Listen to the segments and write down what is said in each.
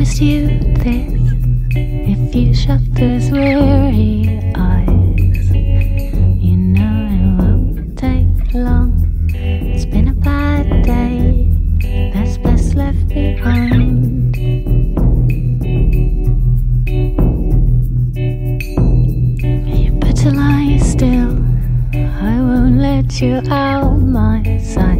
promised you this if you shut those weary eyes. You know it won't take long. It's been a bad day. There's best left behind. You better lie still. I won't let you out my sight.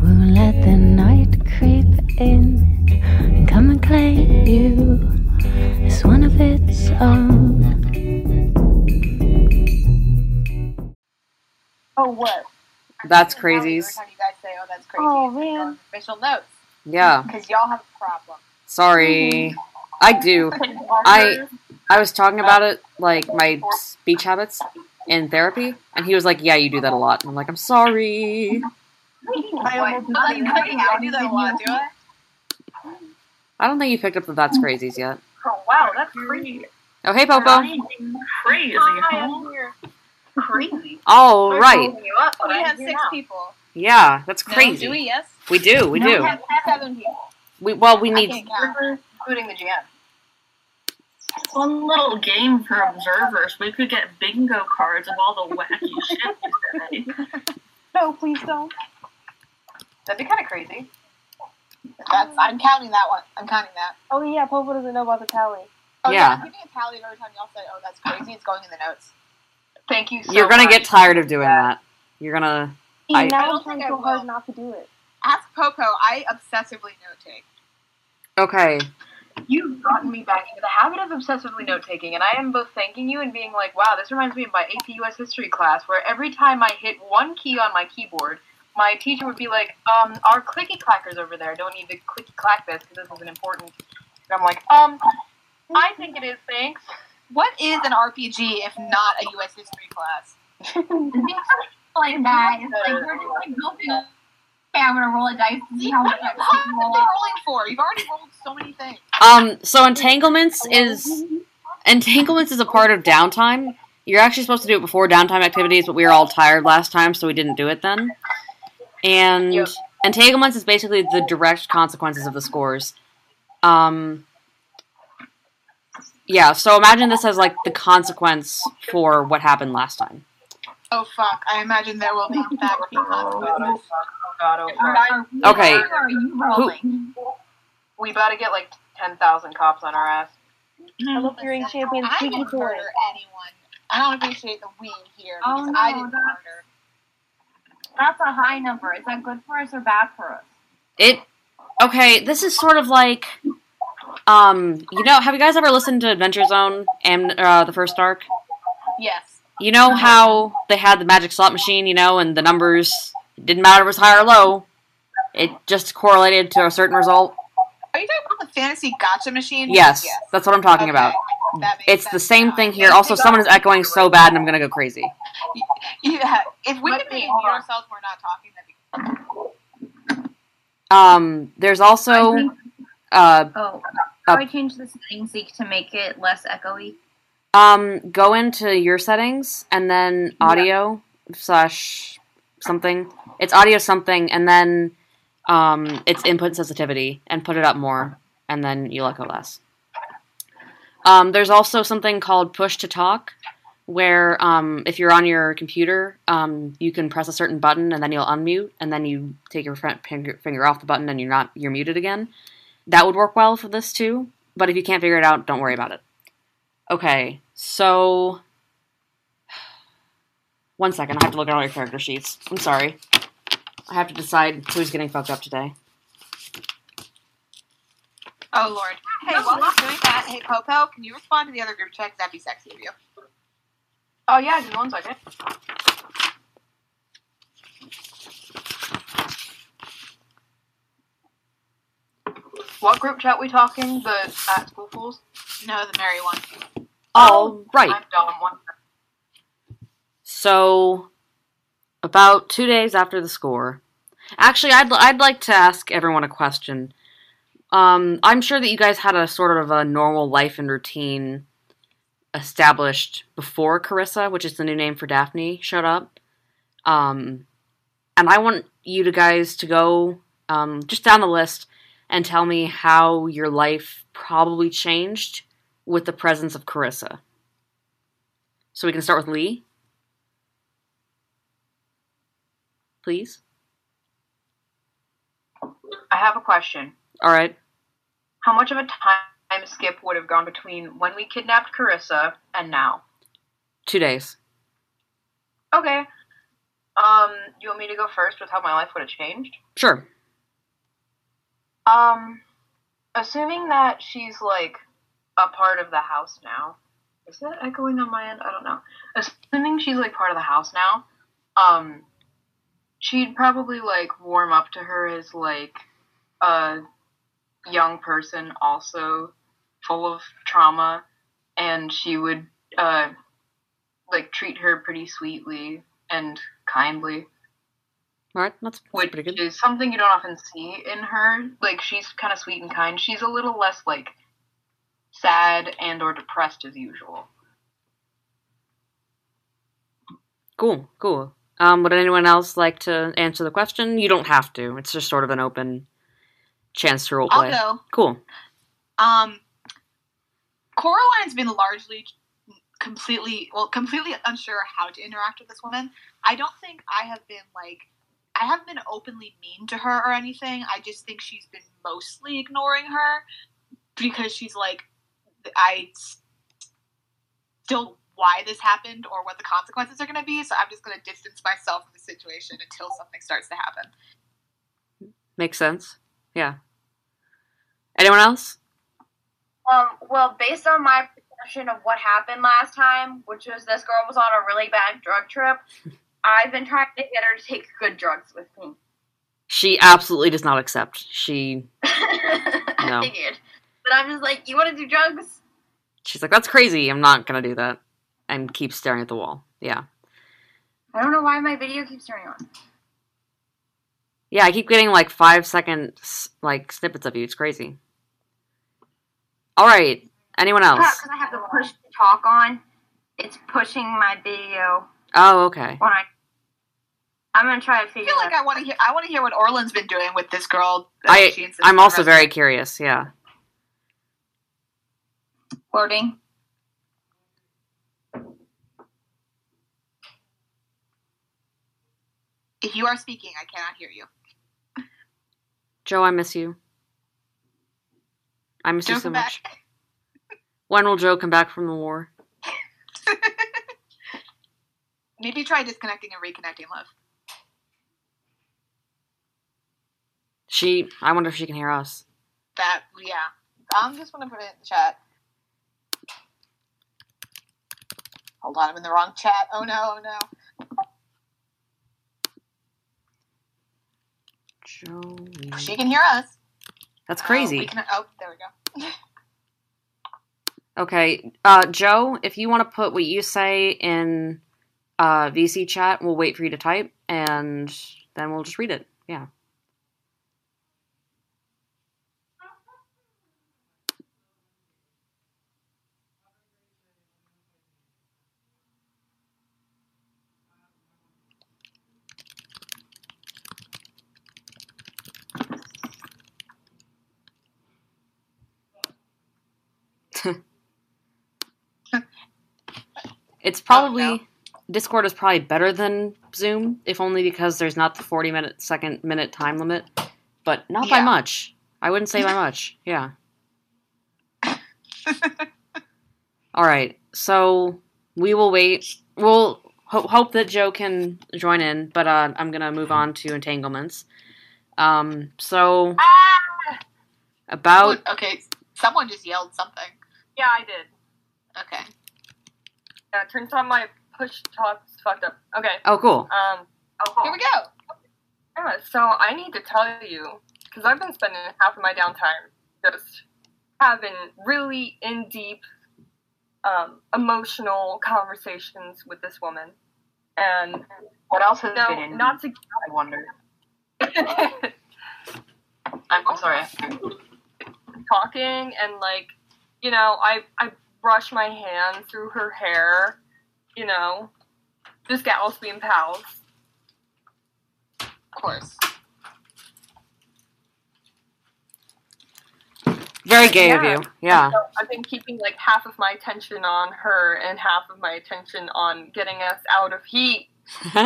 Won't let the night creep in and come and claim you as one of its own. Oh, what? That's crazy. Oh, that's crazy. Oh, man. Official notes. Yeah. Because y'all have a problem. Sorry. I do. I was talking about it, like, my speech habits in therapy, and he was like, yeah, you do that a lot. And I'm like, I'm sorry. I don't think you picked up the that's crazies yet. Oh, wow, that's crazy. Oh, hey, Popo. Crazy. Hi, crazy. All right. We have 6 people. Yeah, that's crazy. No, do we? Yes. We do. We do. We have 7 people. We need. We're including the GM. One little game for observers. We could get bingo cards of all the wacky shit you say. No, please don't. That'd be kind of crazy. I'm counting that one. I'm counting that. Oh yeah, Popo doesn't know about the tally. Oh yeah. I'm giving a tally every time y'all say, "Oh, that's crazy." It's going in the notes. Thank you so much. You're gonna get tired of doing that. You're gonna. I don't think I will. Hard not to do it. Ask Popo. I obsessively note take. Okay. You've gotten me back into the habit of obsessively note-taking, and I am both thanking you and being like, wow, this reminds me of my AP U.S. history class, where every time I hit one key on my keyboard, my teacher would be like, our clicky-clackers over there don't need to clicky-clack this, because this isn't important. And I'm like, I think it is, thanks. What is an RPG if not a U.S. history class? Like that. It's like, we're just like building up. Okay, I'm gonna roll a dice. See how much I'm rolling for. You've already rolled so many things. So entanglements is a part of downtime. You're actually supposed to do it before downtime activities, but we were all tired last time, so we didn't do it then. And entanglements is basically the direct consequences of the scores. Yeah. So imagine this as like the consequence for what happened last time. Oh fuck! I imagine there will be back consequences. Okay. Where are you rolling? We about to get like 10,000 cops on our ass. I love hearing champagne. I didn't murder anyone. I don't appreciate the we here because I didn't murder. That's a high number. Is that good for us or bad for us? Okay. This is sort of like, you know, have you guys ever listened to Adventure Zone and the first arc? Yes. You know how they had the magic slot machine, you know, and the numbers. It didn't matter if it was high or low. It just correlated to a certain result. Are you talking about the fantasy gotcha machine? Yes, that's what I'm talking about. It's the same thing here. Also, someone is echoing so bad, and I'm going to go crazy. Yeah, if we could mute ourselves, we're not talking, that'd be good. There's also... I changed the settings to make it less echoey. Go into your settings, and then audio / something. It's audio something, and then it's input sensitivity, and put it up more, and then you'll echo less. There's also something called push to talk, where if you're on your computer, you can press a certain button, and then you'll unmute, and then you take your finger off the button, and you're muted again. That would work well for this too, but if you can't figure it out, don't worry about it. Okay, so... One second, I have to look at all your character sheets. I'm sorry. I have to decide who's getting fucked up today. Oh, Lord. Hey, while you're doing that, hey, Popo, can you respond to the other group checks? That'd be sexy of you. Oh, yeah, just one second. What group chat we talking? The school fools? No, the merry one. All right. I'm dumb one. So, about 2 days after the score, actually, I'd like to ask everyone a question. I'm sure that you guys had a sort of a normal life and routine established before Carissa, which is the new name for Daphne, showed up. And I want you guys to go just down the list and tell me how your life probably changed with the presence of Carissa. So we can start with Lee. Please. I have a question. All right. How much of a time skip would have gone between when we kidnapped Carissa and now? 2 days. Okay. You want me to go first with how my life would have changed? Sure. Assuming that she's, like, a part of the house now. Is that echoing on my end? I don't know. Assuming she's, like, part of the house now, she'd probably, like, warm up to her as, like, a young person also full of trauma, and she would, like, treat her pretty sweetly and kindly. All right, that's pretty good. Which is something you don't often see in her. Like, she's kind of sweet and kind. She's a little less, like, sad and or depressed as usual. Cool, cool. Would anyone else like to answer the question? You don't have to. It's just sort of an open chance to roleplay. I'll go. Cool. Coraline's been largely completely unsure how to interact with this woman. I don't think I haven't been openly mean to her or anything. I just think she's been mostly ignoring her because she's like, I still don't know why this happened or what the consequences are going to be, so I'm just going to distance myself from the situation until something starts to happen. Makes sense. Yeah. Anyone else? Well, based on my perception of what happened last time, which was this girl was on a really bad drug trip, I've been trying to get her to take good drugs with me. She absolutely does not accept. I figured. But I'm just like, you want to do drugs? She's like, that's crazy. I'm not going to do that. And keep staring at the wall. Yeah. I don't know why my video keeps turning on. Yeah, I keep getting, like, 5 second, like, snippets of you. It's crazy. All right. Anyone else? Yeah, because I have the push to talk on. It's pushing my video. Oh, okay. When I'm going to try to figure it out. I feel like I want to hear what Orland's been doing with this girl. I'm also very curious, yeah. Flirting. If you are speaking, I cannot hear you. Joe, I miss you. I miss Joe you so much. Back. When will Joe come back from the war? Maybe try disconnecting and reconnecting, love. I wonder if she can hear us. Yeah. I'm just going to put it in the chat. Hold on, I'm in the wrong chat. Oh no, oh no. Joey. She can hear us. That's crazy. There we go. Okay. Joe, if you want to put what you say in VC chat, we'll wait for you to type, and then we'll just read it. Yeah. It's probably, Discord is probably better than Zoom, if only because there's not the 40 minute time limit, but not by much. I wouldn't say by much. Yeah. All right. So we will wait. We'll hope that Joe can join in, but I'm going to move on to entanglements. Okay. Someone just yelled something. Yeah, I did. Okay. Yeah, it turns out my push talk's fucked up. Okay. Oh, cool. Here we go. Yeah, so I need to tell you, because I've been spending half of my downtime just having really in-deep, emotional conversations with this woman. And what else has been in? Not to. I wonder. I'm sorry. Talking and, like, you know, I brush my hand through her hair, you know. This gal's being pals. Of course. Very gay of you. Yeah. So I've been keeping like half of my attention on her and half of my attention on getting us out of heat. Y'all.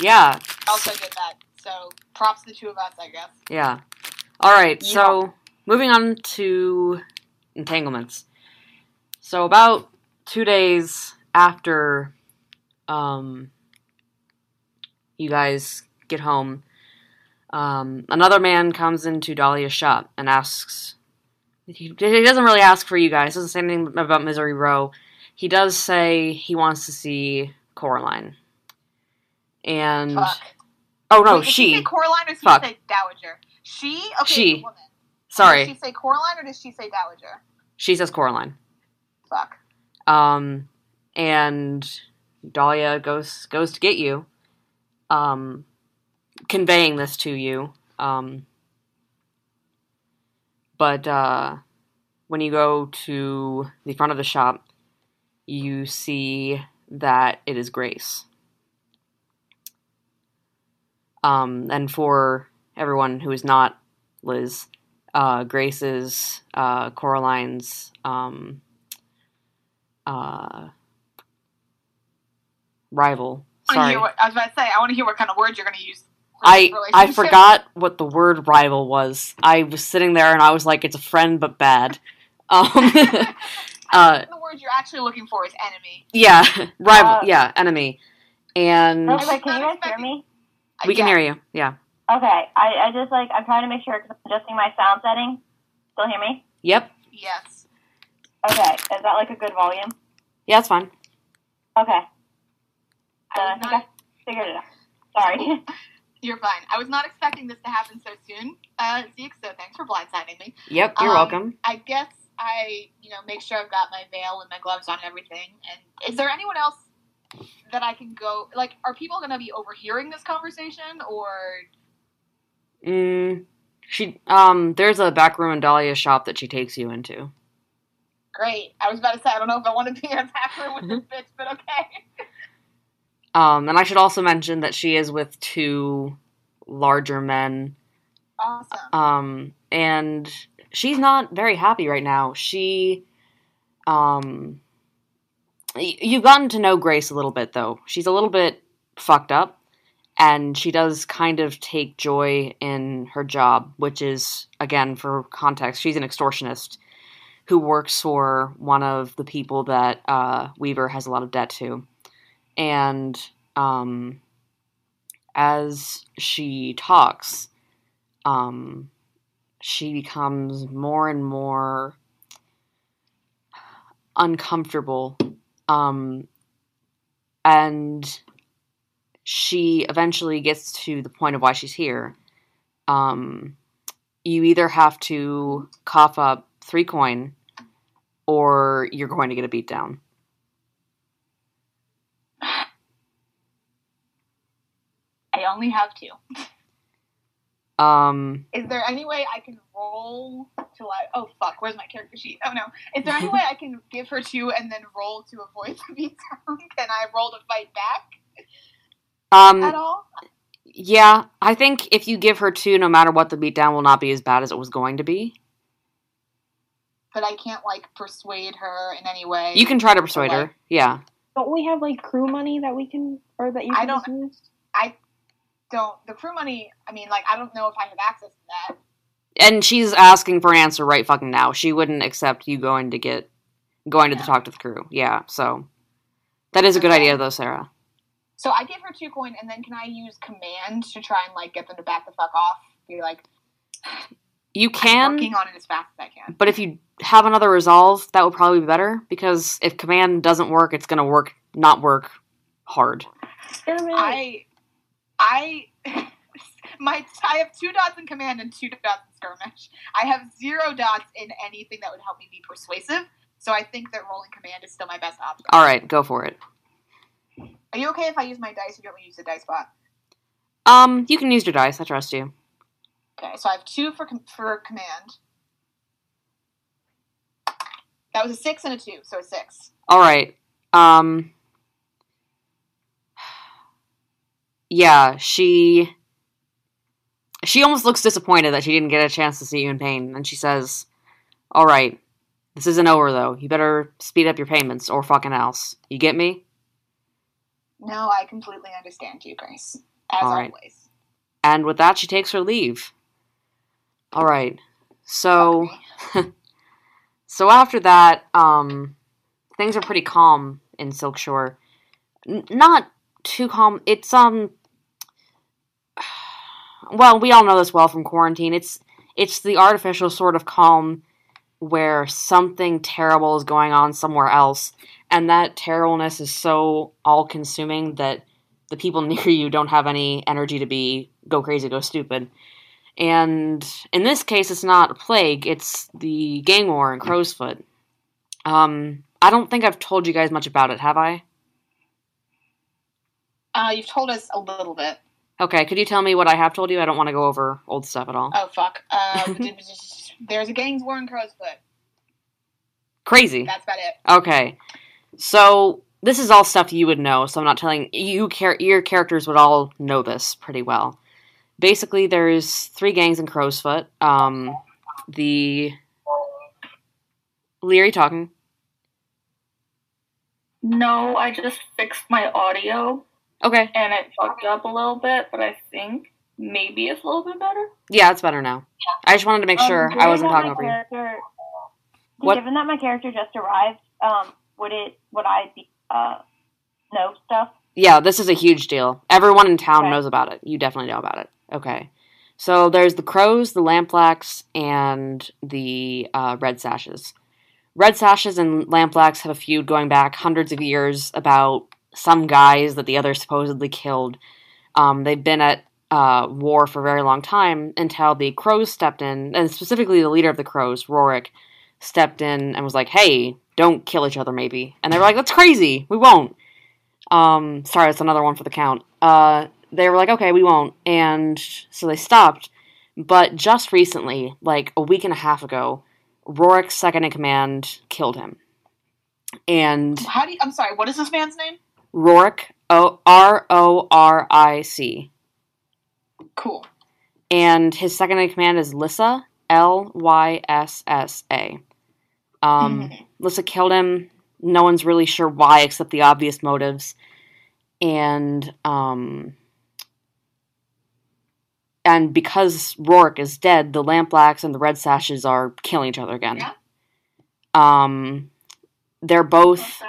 Yeah. Also get that. So props to the two of us, I guess. Yeah. All right. Yeah. So moving on to entanglements. So about 2 days after you guys get home, another man comes into Dahlia's shop and asks, he doesn't really ask for you guys, doesn't say anything about Misery Row. He does say he wants to see Coraline. And, oh no, wait, she. Did she say Coraline or did she say Dowager? She? Okay, she. It's a woman. Sorry. Does she say Coraline or does she say Dowager? She says Coraline. Fuck. And Dahlia goes to get you, conveying this to you, but when you go to the front of the shop, you see that it is Grace. And for everyone who is not Liz, Grace is Coraline's rival. Sorry. I was about to say, I want to hear what kind of word you're going to use. I forgot what the word rival was. I was sitting there and I was like, it's a friend but bad. I think the word you're actually looking for is enemy. Yeah, rival. Yeah, enemy. And wait, can you guys hear me? We can hear you. Yeah. Okay. I just like I'm trying to make sure because I'm adjusting my sound setting. Still hear me? Yep. Yes. Okay. Is that like a good volume? Yeah, it's fine. Okay. I think I figured it out. Sorry. You're fine. I was not expecting this to happen so soon, Zeke, so thanks for blindsiding me. Yep, you're welcome. I guess I, make sure I've got my veil and my gloves on and everything. And is there anyone else that I can go, like, are people going to be overhearing this conversation, or? There's a back room in Dahlia's shop that she takes you into. Great. I was about to say, I don't know if I want to be in a back room with this bitch, but okay. And I should also mention that she is with two larger men. Awesome. And she's not very happy right now. She, you've gotten to know Grace a little bit, though. She's a little bit fucked up, and she does kind of take joy in her job, which is, again, for context, she's an extortionist who works for one of the people that Weaver has a lot of debt to. And, as she talks, she becomes more and more uncomfortable, and she eventually gets to the point of why she's here. You either have to cough up 3 coin, or you're going to get a beatdown. I only have 2. Is there any way I can roll to like? Oh fuck! Where's my character sheet? Oh no! Is there any way I can give her 2 and then roll to avoid the beatdown? Can I roll to fight back? At all? Yeah, I think if you give her 2, no matter what, the beatdown will not be as bad as it was going to be. But I can't like persuade her in any way. You can try to persuade her. Yeah. Don't we have like crew money that we can or that you can use? The crew money, I don't know if I have access to that. And she's asking for an answer right fucking now. She wouldn't accept you going to talk to the crew. Yeah, so that is a good idea, though, Sarah. So I give her 2 coin, and then can I use command to try and, get them to back the fuck off? Be like, you can. I'm working on it as fast as I can. But if you have another resolve, that would probably be better, because if command doesn't work, it's going to not work hard. I have 2 dots in command and 2 dots in skirmish. I have 0 dots in anything that would help me be persuasive, so I think that rolling command is still my best option. All right, go for it. Are you okay if I use my dice, or do you want me to use the dice bot? You can use your dice. I trust you. Okay, so I have 2 for command. That was a 6 and a 2, so a 6. All right. Yeah, she She almost looks disappointed that she didn't get a chance to see you in pain, and she says, "All right, this isn't over, though. You better speed up your payments, or fucking else. You get me?" No, I completely understand you, Grace. As always. And with that, she takes her leave. All right. So, so after that, things are pretty calm in Silkshore. Not too calm. It's, well, we all know this well from quarantine. It's the artificial sort of calm where something terrible is going on somewhere else, and that terribleness is so all-consuming that the people near you don't have any energy to be go crazy, go stupid. And in this case, it's not a plague, it's the gang war in Crow's Foot. I don't think I've told you guys much about it, have I? You've told us a little bit. Okay, could you tell me what I have told you? I don't want to go over old stuff at all. Oh, fuck. There's a gang war in Crow's Foot. Crazy. That's about it. Okay. So, this is all stuff you would know, so I'm not telling... your characters would all know this pretty well. Basically, there's three gangs in Crow's Foot. The... Lee, are you talking? No, I just fixed my audio. Okay. And it fucked up a little bit, but I think maybe it's a little bit better. Yeah, it's better now. Yeah. I just wanted to make sure I wasn't talking over you. What? Given that my character just arrived, would I know stuff? Yeah, this is a huge deal. Everyone in town knows about it. You definitely know about it. Okay. So there's the Crows, the Lamplacks, and the Red Sashes. Red Sashes and Lamplacks have a feud going back hundreds of years about some guys that the other supposedly killed. They've been at war for a very long time until the Crows stepped in, and specifically the leader of the Crows, Rorik, stepped in and was like, "Hey, don't kill each other, maybe." And they were like, "That's crazy. We won't." Sorry, that's another one for the count. They were like, "Okay, we won't." And so they stopped. But just recently, like a week and a half ago, Rorik's second-in-command killed him. And... I'm sorry, what is this man's name? Rorik, R-O-R-I-C. Cool. And his second in command is Lyssa, L-Y-S-S-A. Lyssa killed him. No one's really sure why, except the obvious motives. And because Rorik is dead, the Lamplacks and the Red Sashes are killing each other again. Yeah. They're both...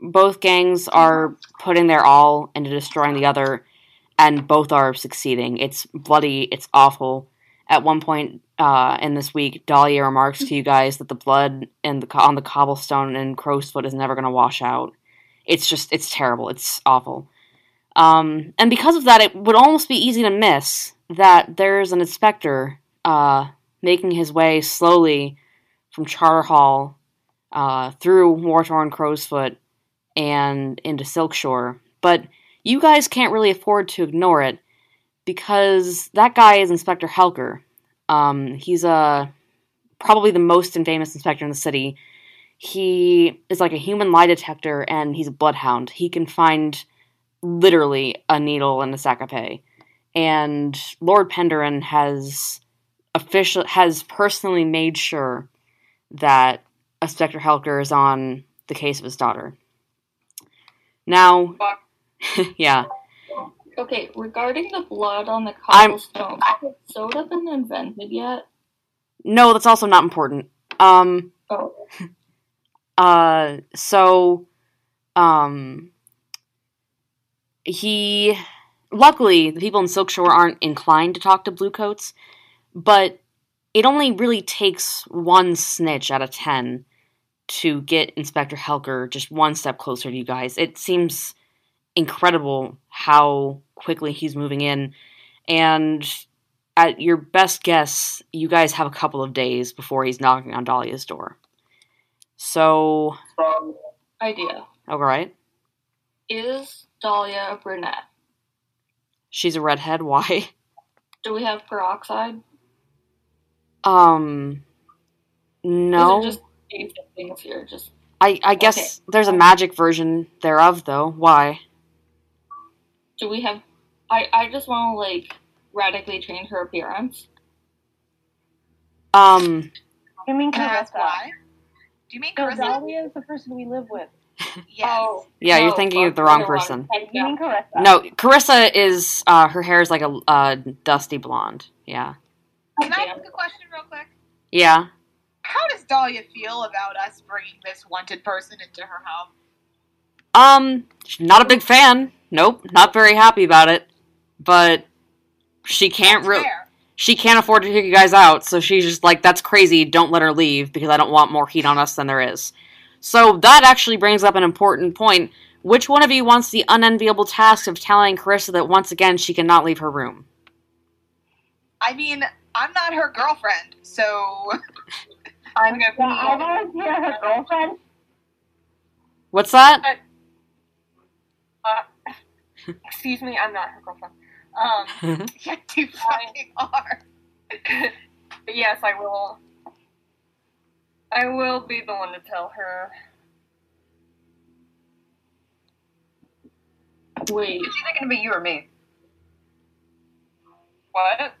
Both gangs are putting their all into destroying the other, and both are succeeding. It's bloody, it's awful. At one point in this week, Dahlia remarks to you guys that the blood on the cobblestone in Crow's Foot is never going to wash out. It's just, it's terrible, it's awful. And because of that, it would almost be easy to miss that there's an inspector making his way slowly from Charterhall through war-torn Crow's Foot and into Silkshore, but you guys can't really afford to ignore it, because that guy is Inspector Helker. He's probably the most infamous inspector in the city. He is like a human lie detector, and he's a bloodhound. He can find literally a needle in a sack of hay. And Lord Penderyn has personally made sure that Inspector Helker is on the case of his daughter. Now, yeah. Okay, regarding the blood on the cobblestone, has soda been invented yet? No, that's also not important. Luckily, the people in Silkshore aren't inclined to talk to Bluecoats, but it only really takes one snitch out of 10 to get Inspector Helker just one step closer to you guys. It seems incredible how quickly he's moving in, and at your best guess, you guys have a couple of days before he's knocking on Dahlia's door. So... idea. Alright. Is Dahlia a brunette? She's a redhead, why? Do we have peroxide? No. Is it just things here, just... I guess there's a magic version thereof, though. Why? Do we have... I just want to, like, radically change her appearance? You mean Carissa? Why? Do you mean Carissa? No, Dahlia is the person we live with. Yes. Oh, yeah, no, you're thinking of the wrong person. You mean Carissa? No, Carissa is, her hair is like a dusty blonde. Yeah. Can I ask a question real quick? Yeah. How does Dahlia feel about us bringing this wanted person into her home? She's not a big fan. Nope, not very happy about it. But she can't really... She can't afford to kick you guys out, so she's just like, that's crazy, don't let her leave, because I don't want more heat on us than there is. So that actually brings up an important point. Which one of you wants the unenviable task of telling Carissa that once again she cannot leave her room? I mean, I'm not her girlfriend, so... I'm gonna volunteer her girlfriend. What's that? Excuse me, I'm not her girlfriend. Yeah, you fucking are. But yes, I will. I will be the one to tell her. Wait. Is either going to be you or me? What?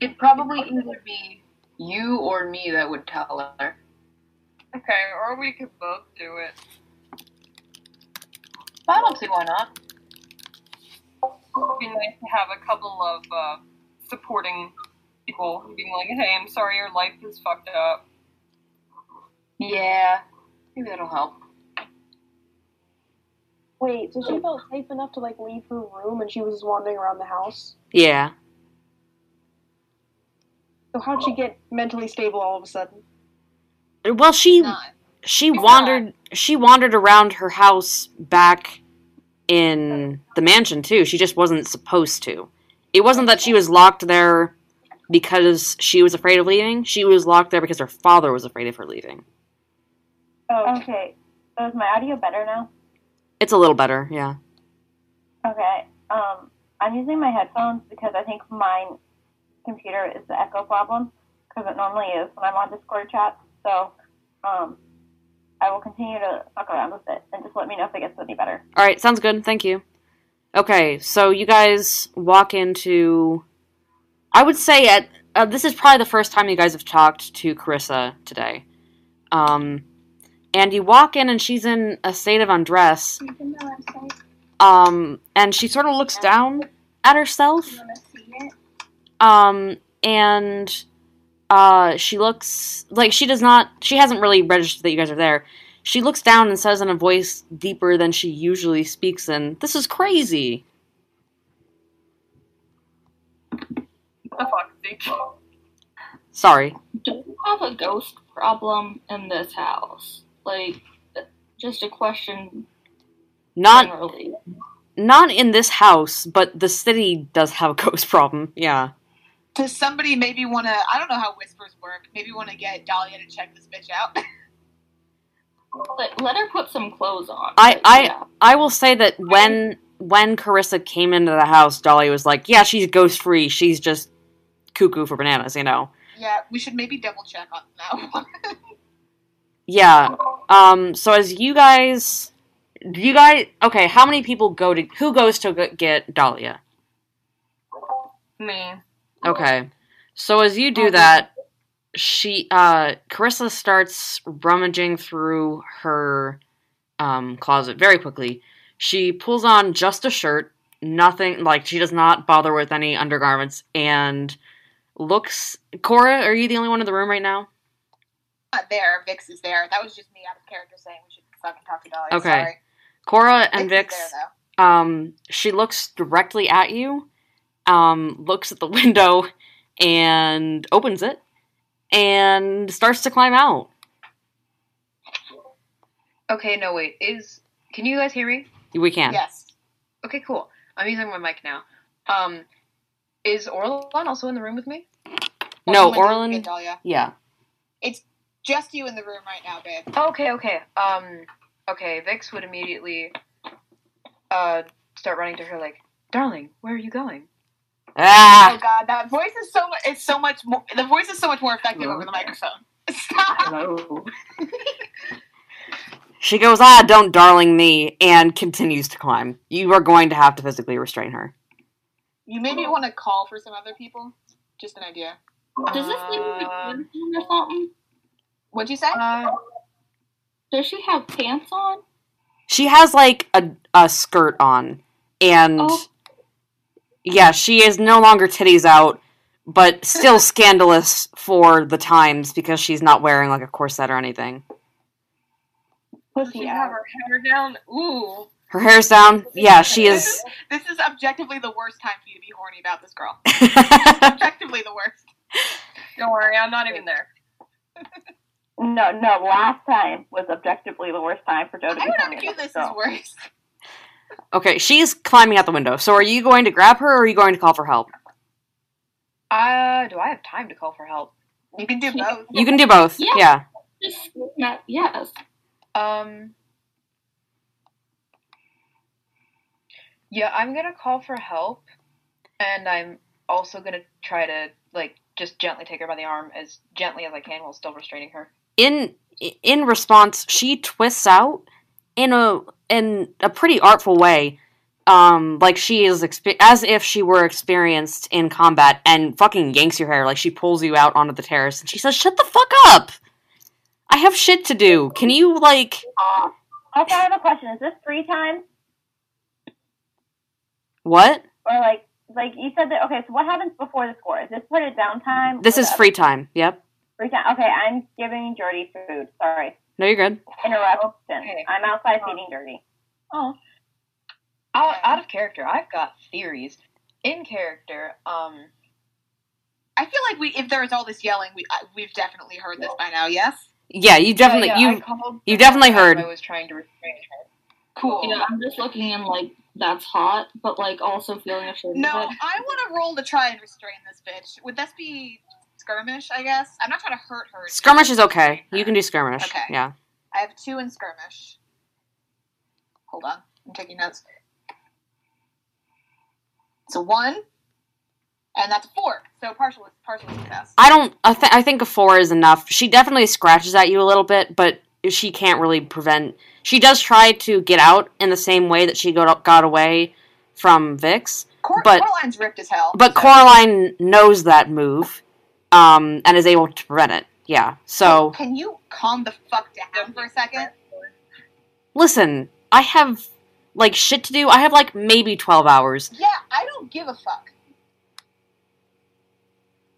It'd probably either be you or me that would tell her. Okay, or we could both do it. I don't see why not. It'd be nice to have a couple of supporting people being like, hey, I'm sorry your life is fucked up. Yeah, maybe that'll help. Wait, so she felt safe enough to, like, leave her room and she was wandering around the house? Yeah. So how'd she get mentally stable all of a sudden? Well, she wandered around her house back... in the mansion, too. She just wasn't supposed to. It wasn't that she was locked there because she was afraid of leaving. She was locked there because her father was afraid of her leaving. Oh, okay. So is my audio better now? It's a little better, yeah. Okay. I'm using my headphones because I think my computer is the echo problem, because it normally is when I'm on Discord chat. So, I will continue to fuck around with it, and just let me know if it gets any better. Alright, sounds good. Thank you. Okay, so you guys walk into... I would say this is probably the first time you guys have talked to Carissa today. And you walk in, and she's in a state of undress. And she sort of looks down at herself. And... she looks, like, she hasn't really registered that you guys are there. She looks down and says in a voice deeper than she usually speaks in, "This is crazy." The fuck's sake. Sorry. Do we have a ghost problem in this house? Like, just a question. Not in this house, but the city does have a ghost problem, yeah. Does somebody maybe want to, I don't know how whispers work, maybe want to get Dahlia to check this bitch out? Let her put some clothes on. I will say that when Carissa came into the house, Dahlia was like, yeah, she's ghost-free, she's just cuckoo for bananas, you know? Yeah, we should maybe double-check on that one. Yeah, so as you guys, okay, how many people who goes to get Dahlia? Me. Okay, so as you do that, Carissa starts rummaging through her, closet very quickly. She pulls on just a shirt, nothing, like, she does not bother with any undergarments, and looks, Cora, are you the only one in the room right now? Not there, Vix is there. That was just me out of character saying we should fucking talk to Dolly, okay. Sorry. Cora and Vix, there, she looks directly at you. Looks at the window and opens it and starts to climb out. Okay, no, wait. Can you guys hear me? We can. Yes. Okay, cool. I'm using my mic now. Is Orlan also in the room with me? No, Orlan. Yeah. It's just you in the room right now, babe. Okay. Okay, Vix would immediately, start running to her like, "Darling, where are you going?" Ah. Oh god, that voice is so much more effective over the microphone. Stop. She goes, "Don't darling me," and continues to climb. You are going to have to physically restrain her. You maybe want to call for some other people. Just an idea. Does this thing have pants or something? What'd you say? Does she have pants on? She has, like, a skirt on. And, yeah, she is no longer titties out, but still scandalous for the times because she's not wearing, like, a corset or anything. Does she have her hair down? Ooh. Her hair's down? Yeah, she is... This is objectively the worst time for you to be horny about this girl. Objectively the worst. Don't worry, I'm not even there. No, last time was objectively the worst time for Joe to be horny. I would argue this is worse. Okay, she's climbing out the window. So are you going to grab her, or are you going to call for help? Do I have time to call for help? You can do both. You can do both, yeah. Yes. Yeah, I'm going to call for help, and I'm also going to try to, like, just gently take her by the arm as gently as I can while still restraining her. In response, she twists out in a pretty artful way, like she is as if she were experienced in combat, and fucking yanks your hair. Like, she pulls you out onto the terrace, and she says, "Shut the fuck up! I have shit to do. Can you, like..." Also, I have a question. Is this free time? What? Or, like you said that, okay, so what happens before the score? Is this put it down time? This is free time, yep. Free time, okay, I'm giving Jordy food, sorry. No, you're good. Interruption. Okay. I'm outside feeding Jordy. Oh. Out of character, I've got theories. In character, I feel like if there was all this yelling, we've definitely heard this by now, yes? Yeah, you definitely, you definitely heard. I was trying to restrain her. Cool. Yeah, I'm just looking and, like, that's hot, but, like, also feeling ashamed. No, I want to roll to try and restrain this bitch. Would this be skirmish, I guess? I'm not trying to hurt her. Skirmish is okay. You can do skirmish. Okay. Yeah. I have 2 in skirmish. Hold on. I'm taking notes. It's a 1, and that's a 4. So partial success. I think a 4 is enough. She definitely scratches at you a little bit, but she can't really prevent... She does try to get out in the same way that she got away from Vix. Coraline's ripped as hell. But so. Coraline knows that move, and is able to prevent it. Yeah, so... Can you calm the fuck down for a second? Listen, I have, like, shit to do. I have, like, maybe 12 hours. Yeah, I don't give a fuck.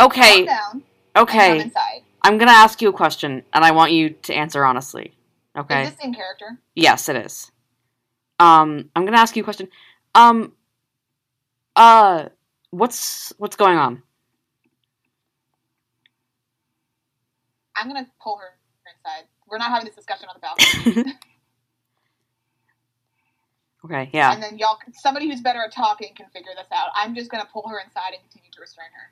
Okay. Calm down. Okay. Inside. I'm gonna ask you a question, and I want you to answer honestly. Okay. Is this in character? Yes, it is. I'm gonna ask you a question. What's going on? I'm gonna pull her inside. We're not having this discussion on the balcony. Okay, yeah. And then y'all, somebody who's better at talking can figure this out. I'm just gonna pull her inside and continue to restrain her.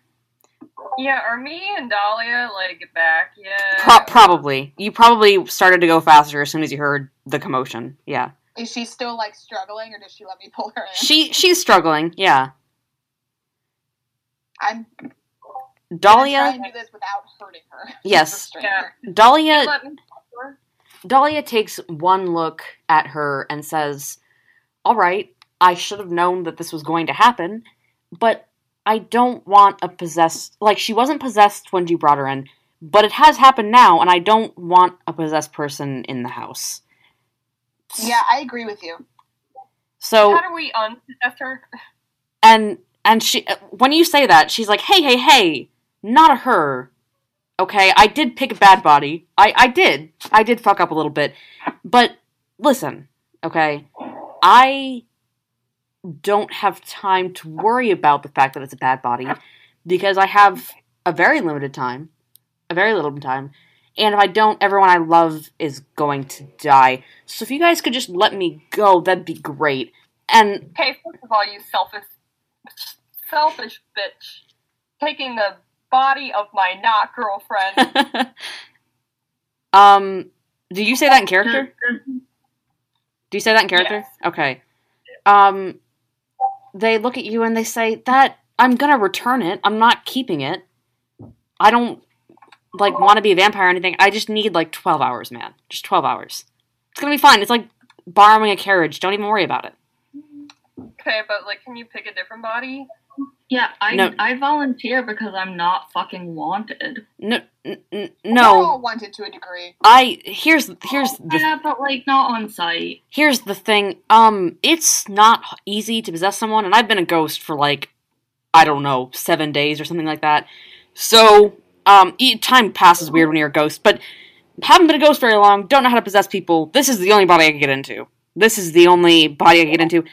Yeah, are me and Dahlia, like, back yet? Probably. You probably started to go faster as soon as you heard the commotion, yeah. Is she still, like, struggling, or does she let me pull her in? She's struggling, yeah. I'm... Dahlia... I'm trying to do this without hurting her. Yes. Yeah. Dahlia takes one look at her and says, "All right, I should have known that this was going to happen, but... I don't want a possessed... Like, she wasn't possessed when you brought her in, but it has happened now, and I don't want a possessed person in the house." Yeah, I agree with you. So... How do we unpossess her? And she... When you say that, she's like, hey, not a her. Okay, I did pick a bad body. I did. I did fuck up a little bit. But, listen, okay? I... don't have time to worry about the fact that it's a bad body, because I have a very little time, and if I don't, everyone I love is going to die. So if you guys could just let me go, that'd be great. And hey, first of all, you selfish bitch, taking the body of my not girlfriend. Do you say that in character? Do you say that in character? Yes. Okay. They look at you and they say, that, I'm gonna return it. I'm not keeping it. I don't, like, want to be a vampire or anything. I just need, like, 12 hours, man. Just 12 hours. It's gonna be fine. It's like borrowing a carriage. Don't even worry about it. Okay, but, like, can you pick a different body? Yeah, I volunteer because I'm not fucking wanted. No. We're all wanted to a degree. Yeah, but like not on site. Here's the thing. It's not easy to possess someone, and I've been a ghost for like, I don't know, 7 days or something like that. So, time passes weird when you're a ghost, but haven't been a ghost very long, don't know how to possess people. This is the only body I can get into. And it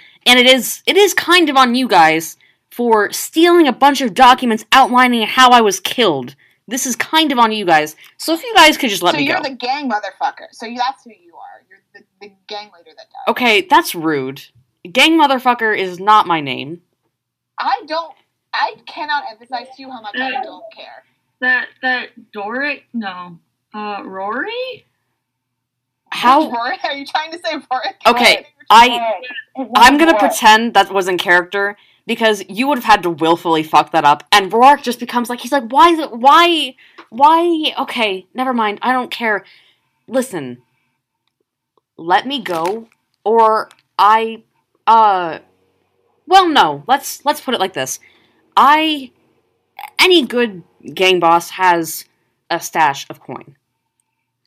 is kind of on you guys for stealing a bunch of documents outlining how I was killed. This is kind of on you guys. So if you guys could just let me go. So you're the gang motherfucker. So that's who you are. You're the gang leader that died. Okay, that's rude. Gang motherfucker is not my name. I cannot emphasize to you how much I don't care. Rorik? How? Rorik? Are you trying to say Rorik? Okay, I'm gonna pretend that was in character. Because you would have had to willfully fuck that up, and Rorik just becomes like, he's like, why, okay, never mind, I don't care. Listen, let me go, or let's put it like this. Any good gang boss has a stash of coin,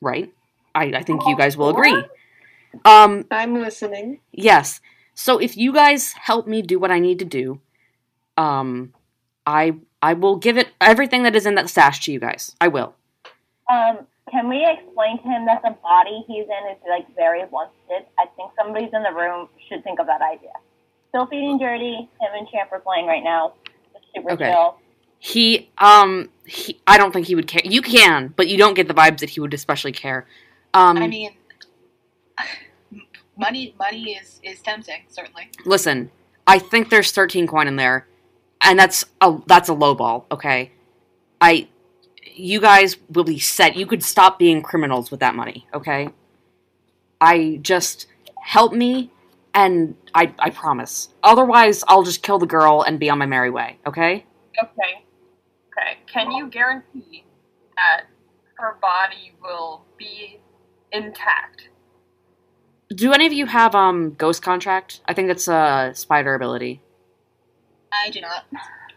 right? I think you guys will agree. I'm listening. Yes. So if you guys help me do what I need to do, I will give it everything that is in that stash to you guys. I will. Can we explain to him that the body he's in is like very wanted? I think somebody's in the room should think of that idea. Still feeding dirty. Him and Champ are playing right now. It's super chill. I don't think he would care. You can, but you don't get the vibes that he would especially care. Money is tempting, certainly. Listen, I think there's 13 coin in there, and that's a low ball, okay? You guys will be set. You could stop being criminals with that money, okay? I just help me, and I promise. Otherwise, I'll just kill the girl and be on my merry way, okay? Okay. Can you guarantee that her body will be intact? Do any of you have Ghost Contract? I think that's a spider ability. I do not.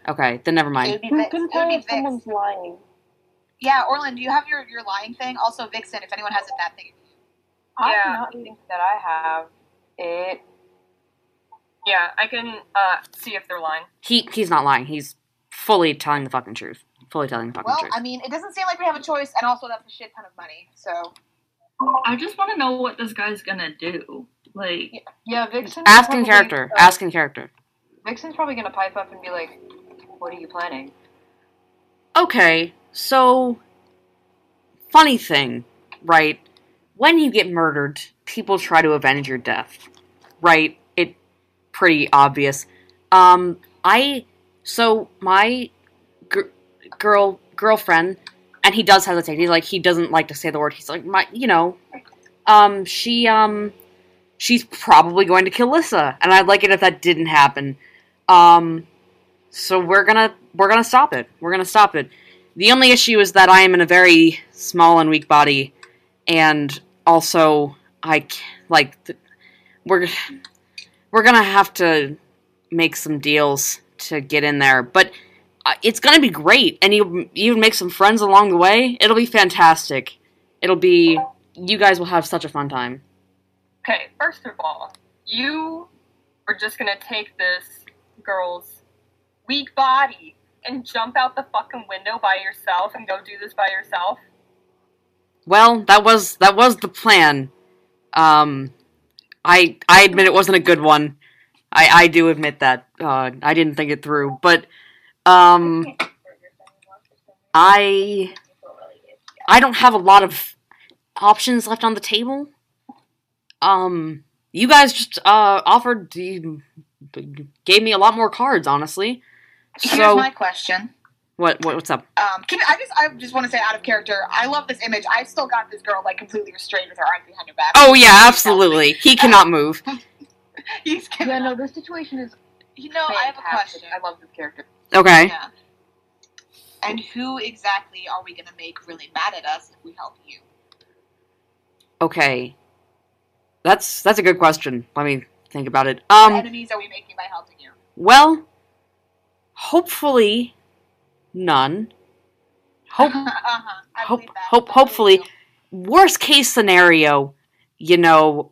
Okay, then never mind. You can tell if someone's lying. Yeah, Orlin, do you have your lying thing? Also, Vixen, if anyone has it, that thing. I do not think that I have it. Yeah, I can see if they're lying. He's not lying. He's fully telling the fucking truth. Well, I mean, it doesn't seem like we have a choice, and also that's a shit ton of money, so... I just want to know what this guy's gonna do. Like, yeah, Vixen. Ask in character. Vixen's probably gonna pipe up and be like, "What are you planning?" Okay, so funny thing, right? When you get murdered, people try to avenge your death, right? It's pretty obvious. My girlfriend. And he does hesitate. He's like, he doesn't like to say the word. He's like, she's probably going to kill Lyssa, and I'd like it if that didn't happen. So we're gonna stop it. The only issue is that I am in a very small and weak body, and also we're gonna have to make some deals to get in there, but. It's going to be great, and you make some friends along the way. It'll be fantastic. You guys will have such a fun time. Okay, first of all, you are just going to take this girl's weak body and jump out the fucking window by yourself and go do this by yourself? Well, that was the plan. I admit it wasn't a good one. I do admit that. I didn't think it through, but... I don't have a lot of options left on the table. You guys just gave me a lot more cards, honestly. So, here's my question. What's up? I just want to say out of character, I love this image. I've still got this girl like completely restrained with her arms behind her back. Oh yeah, absolutely. He cannot move. This situation is fantastic. I have a question. I love this character. Okay. Yeah. And who exactly are we going to make really mad at us if we help you? Okay. That's a good question. Let me think about it. What enemies are we making by helping you? Well, hopefully none. Hopefully, worst case scenario, you know,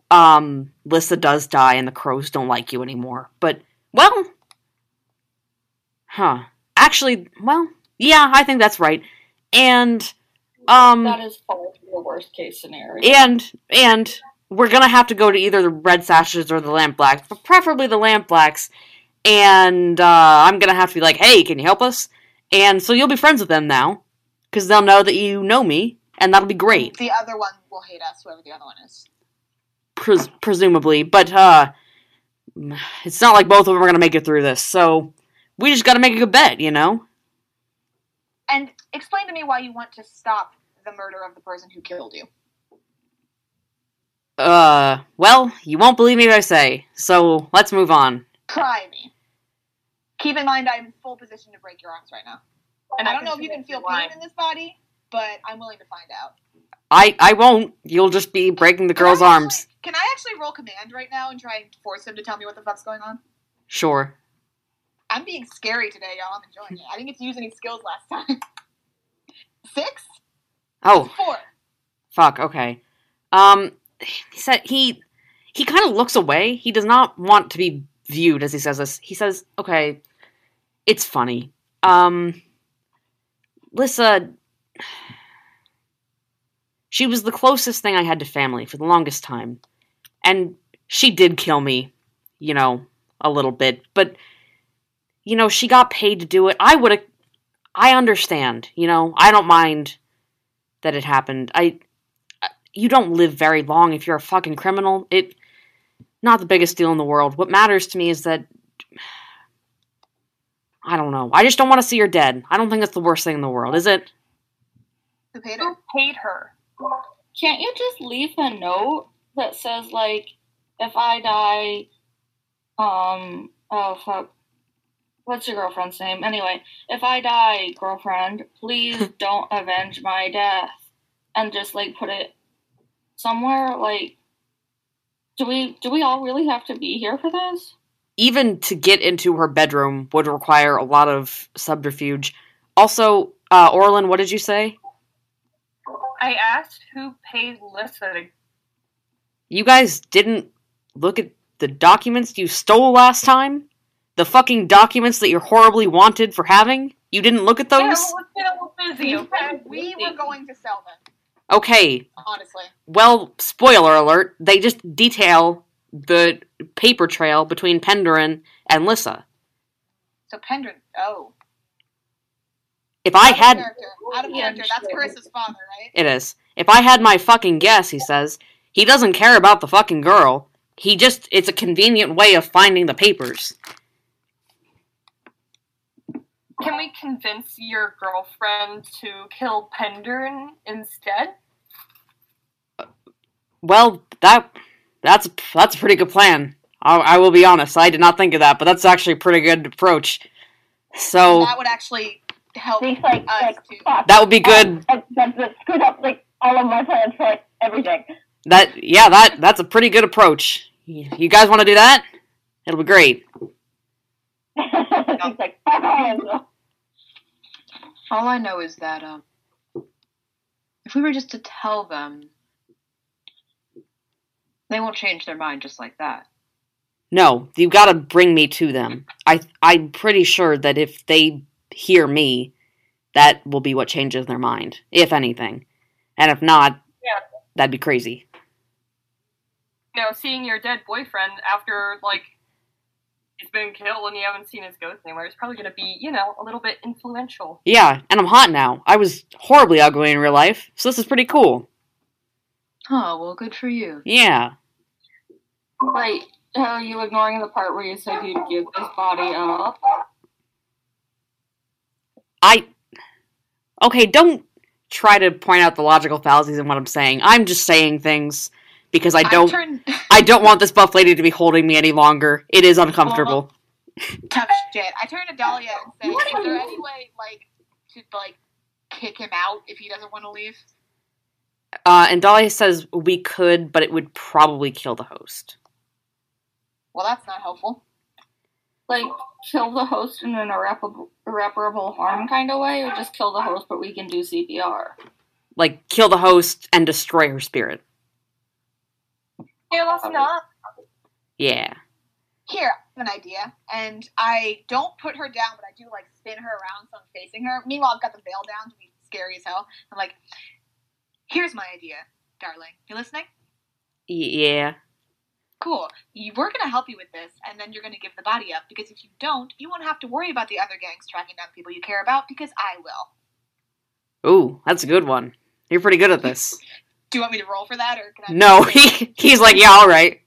Lyssa does die and the crows don't like you anymore. But, well, actually, well, yeah, I think that's right. And, that is probably the worst case scenario. And we're gonna have to go to either the Red Sashes or the Lamplacks, but preferably the Lamplacks. And, I'm gonna have to be like, hey, can you help us? And so you'll be friends with them now, because they'll know that you know me, and that'll be great. The other one will hate us, whoever the other one is. Presumably, but, it's not like both of them are gonna make it through this, so we just gotta make a good bet, you know? And explain to me why you want to stop the murder of the person who killed you. Well, you won't believe me if I say, so let's move on. Try me. Keep in mind I'm in full position to break your arms right now. And I don't know if you can feel pain in this body, but I'm willing to find out. I won't. You'll just be breaking the girl's arms. Can I actually roll command right now and try and force him to tell me what the fuck's going on? Sure. I'm being scary today, y'all. I'm enjoying it. I didn't get to use any skills last time. 6? Oh. 4. Fuck, okay. He said he kind of looks away. He does not want to be viewed as he says this. He says, okay, it's funny. Lyssa, she was the closest thing I had to family for the longest time. And she did kill me, you know, a little bit. But, you know, she got paid to do it. I understand, you know. I don't mind that it happened. You don't live very long if you're a fucking criminal. Not the biggest deal in the world. What matters to me is that, I don't know. I just don't want to see her dead. I don't think that's the worst thing in the world, is it? Who paid her? Can't you just leave a note that says, like, if I die, oh, fuck. What's your girlfriend's name? Anyway, if I die, girlfriend, please don't avenge my death. And just, like, put it somewhere, like, Do we all really have to be here for this? Even to get into her bedroom would require a lot of subterfuge. Also, Orlin, what did you say? I asked who paid Lyssa. You guys didn't look at the documents you stole last time? The fucking documents that you're horribly wanted for having? You didn't look at those? Yeah, we're busy, okay? We were going to sell them. Okay. Honestly. Well, spoiler alert, they just detail the paper trail between Penderyn and Lyssa. So Penderyn, oh. If I had... Out of character, that's Carissa's father, right? It is. If I had my fucking guess, he says, he doesn't care about the fucking girl. He just... It's a convenient way of finding the papers. Can we convince your girlfriend to kill Penderyn instead? Well, that's a pretty good plan. I will be honest, I did not think of that, but that's actually a pretty good approach. So that would actually help. That would be good. That screwed up like all of my plans for like, everything. That's a pretty good approach. You guys want to do that? It'll be great. She's like, all I know is that if we were just to tell them, they won't change their mind just like that. No, you've got to bring me to them. I'm pretty sure that if they hear me, that will be what changes their mind, if anything. And if not, that'd be crazy. You know, seeing your dead boyfriend after, like, he's been killed and you haven't seen his ghost anywhere, he's probably going to be, you know, a little bit influential. Yeah, and I'm hot now. I was horribly ugly in real life, so this is pretty cool. Oh, well, good for you. Yeah. Wait, are you ignoring the part where you said you'd give this body up? Okay, don't try to point out the logical fallacies in what I'm saying. I'm just saying things because I don't want this buff lady to be holding me any longer. It is uncomfortable. Tough shit. I turn to Dahlia and say, is there any way, like, to, like, kick him out if he doesn't want to leave? And Dahlia says we could, but it would probably kill the host. Well, that's not helpful. like kill the host in an irreparable harm kind of way, or just kill the host but we can do CPR? Like kill the host and destroy her spirit. Kill us not. Yeah. Here, I have an idea, and I don't put her down, but I do like spin her around so I'm facing her. Meanwhile, I've got the veil down to be scary as hell. I'm like, here's my idea, darling. You listening? Yeah. Cool. We're going to help you with this, and then you're going to give the body up, because if you don't, you won't have to worry about the other gangs tracking down people you care about, because I will. Ooh, that's a good one. You're pretty good at this. Do you want me to roll for that, or can I... No, he's like, yeah, alright.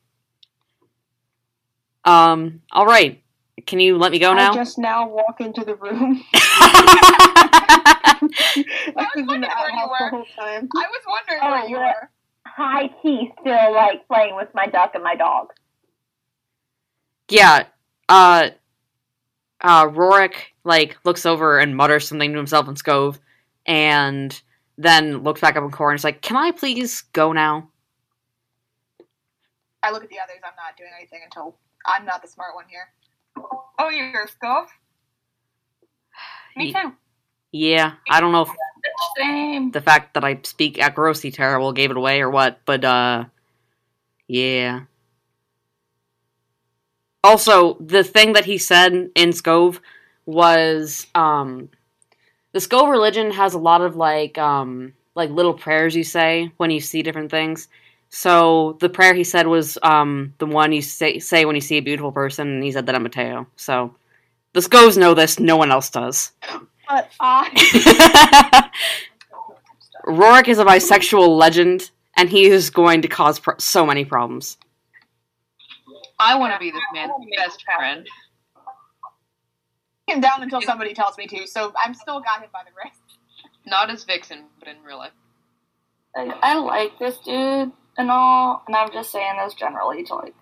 Alright. Can you let me go now? I just now walk into the room. I was wondering where you were. High key still, like, playing with my duck and my dog. Yeah, Rorik, like, looks over and mutters something to himself and Skov, and then looks back up in Cora and is like, can I please go now? I look at the others, I'm not doing anything until I'm not the smart one here. Oh, you're here, Skov? Me too. Yeah, I don't know if... Same. The fact that I speak Akarosi terrible gave it away or what, but, yeah. Also, the thing that he said in Skov was, the Skov religion has a lot of, like little prayers you say when you see different things. So, the prayer he said was, the one you say when you see a beautiful person, and he said that on Mateo. So, the Skovs know this, no one else does. But I... Rorik is a bisexual legend, and he is going to cause so many problems. I want to be this man's best friend. Him down until somebody tells me to, so I'm still got him by the wrist. Not as Vixen, but in real life. Like, I like this dude and all, and I'm just saying this generally to, like,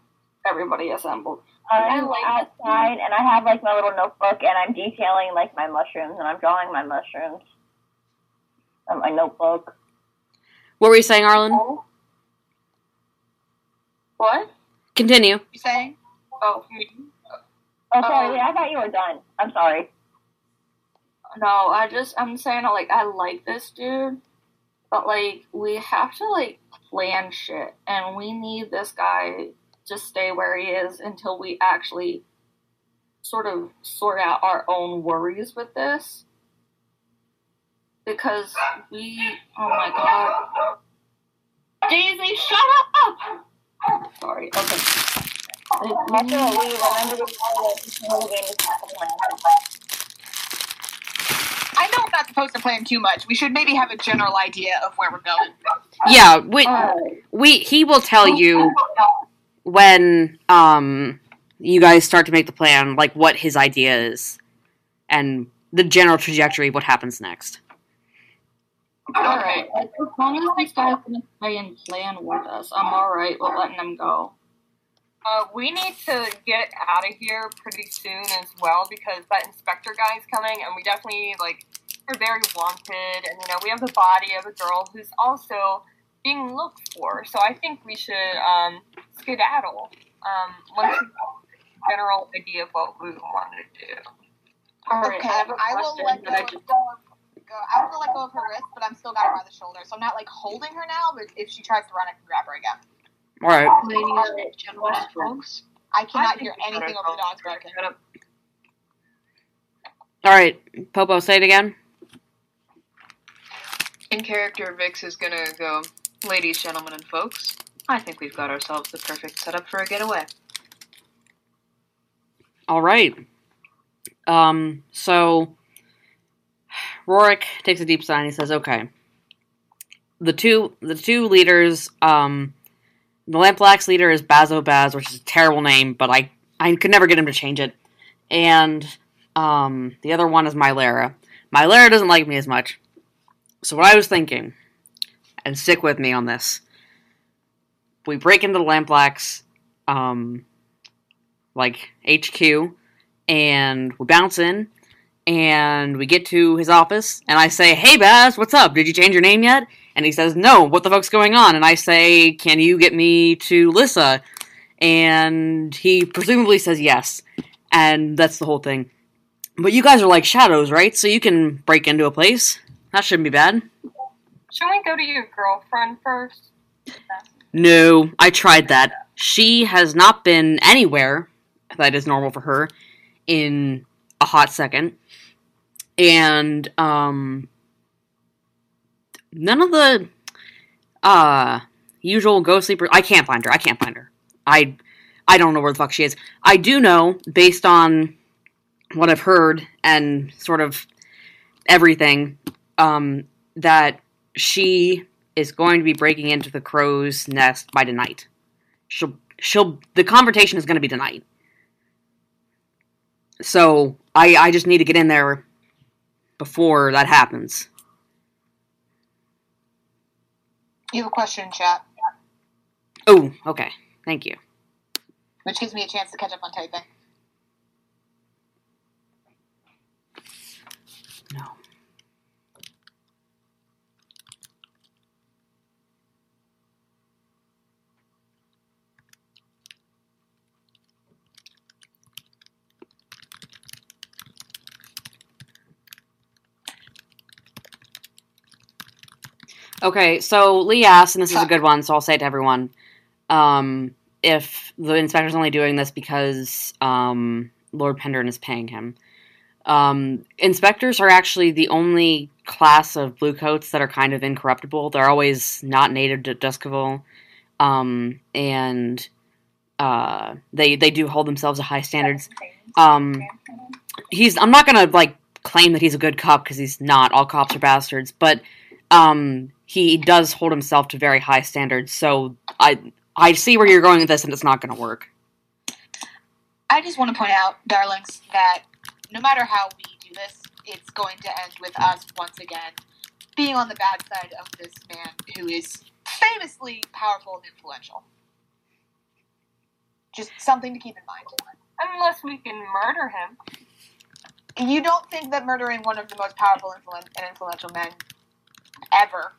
everybody assembled. I'm outside, and I have, like, my little notebook, and I'm detailing, like, my mushrooms, and I'm drawing my mushrooms on my notebook. What were you saying, Arlen? Oh. What? Continue. You saying? Oh. Oh, sorry, I thought you were done. I'm sorry. No, I'm saying, like, I like this dude, but, like, we have to, like, plan shit, and we need this guy... just stay where he is until we actually sort of sort out our own worries with this. Because oh my god. Daisy, shut up! Sorry, okay. I know we're not supposed to plan too much. We should maybe have a general idea of where we're going. Yeah, he will tell you... when you guys start to make the plan, like, what his idea is, and the general trajectory of what happens next. Alright, as long as these guys can play and plan with us, I'm alright with letting them go. We need to get out of here pretty soon as well, because that inspector guy is coming, and we definitely need, like, we're very wanted, and, you know, we have the body of a girl who's also... being looked for, so I think we should skedaddle once we have a general idea of what we want to do. Alright, okay, I will let go of her wrist, but I'm still got her by the shoulder, so I'm not like holding her now, but if she tries to run, I can grab her again. Alright. I cannot hear anything over the dog's barking. Alright, Popo, say it again. In character, Vix is gonna go, ladies, gentlemen, and folks, I think we've got ourselves the perfect setup for a getaway. Alright. So, Rorik takes a deep sigh and he says, okay. The two leaders, the Lamplacks leader is Bazso Baz, which is a terrible name, but I could never get him to change it. And, the other one is Mylera. Mylera doesn't like me as much. So what I was thinking, and stick with me on this, we break into the Lamplacks, HQ, and we bounce in, and we get to his office, and I say, hey, Baz, what's up? Did you change your name yet? And he says, no, what the fuck's going on? And I say, can you get me to Lyssa? And he presumably says yes. and that's the whole thing. But you guys are like shadows, right? So you can break into a place. That shouldn't be bad. Shall we go to your girlfriend first? No, I tried that. She has not been anywhere that is normal for her in a hot second. And, none of the, usual ghost sleepers. I can't find her. I don't know where the fuck she is. I do know, based on what I've heard and sort of everything, that she is going to be breaking into the Crow's Nest by tonight. The confrontation is going to be tonight. So, I just need to get in there before that happens. You have a question, chat. Oh, okay. Thank you. Which gives me a chance to catch up on typing. No. Okay, so Lee asked, and this is a good one, so I'll say it to everyone, if the inspector's only doing this because Lord Penderyn is paying him. Inspectors are actually the only class of bluecoats that are kind of incorruptible. They're always not native to Duskaville, and they do hold themselves to high standards. I'm not going to, claim that he's a good cop, because he's not. All cops are bastards, but... he does hold himself to very high standards, so I see where you're going with this, and it's not going to work. I just want to point out, darlings, that no matter how we do this, it's going to end with us, once again, being on the bad side of this man who is famously powerful and influential. Just something to keep in mind. Unless we can murder him. You don't think that murdering one of the most powerful and influential men ever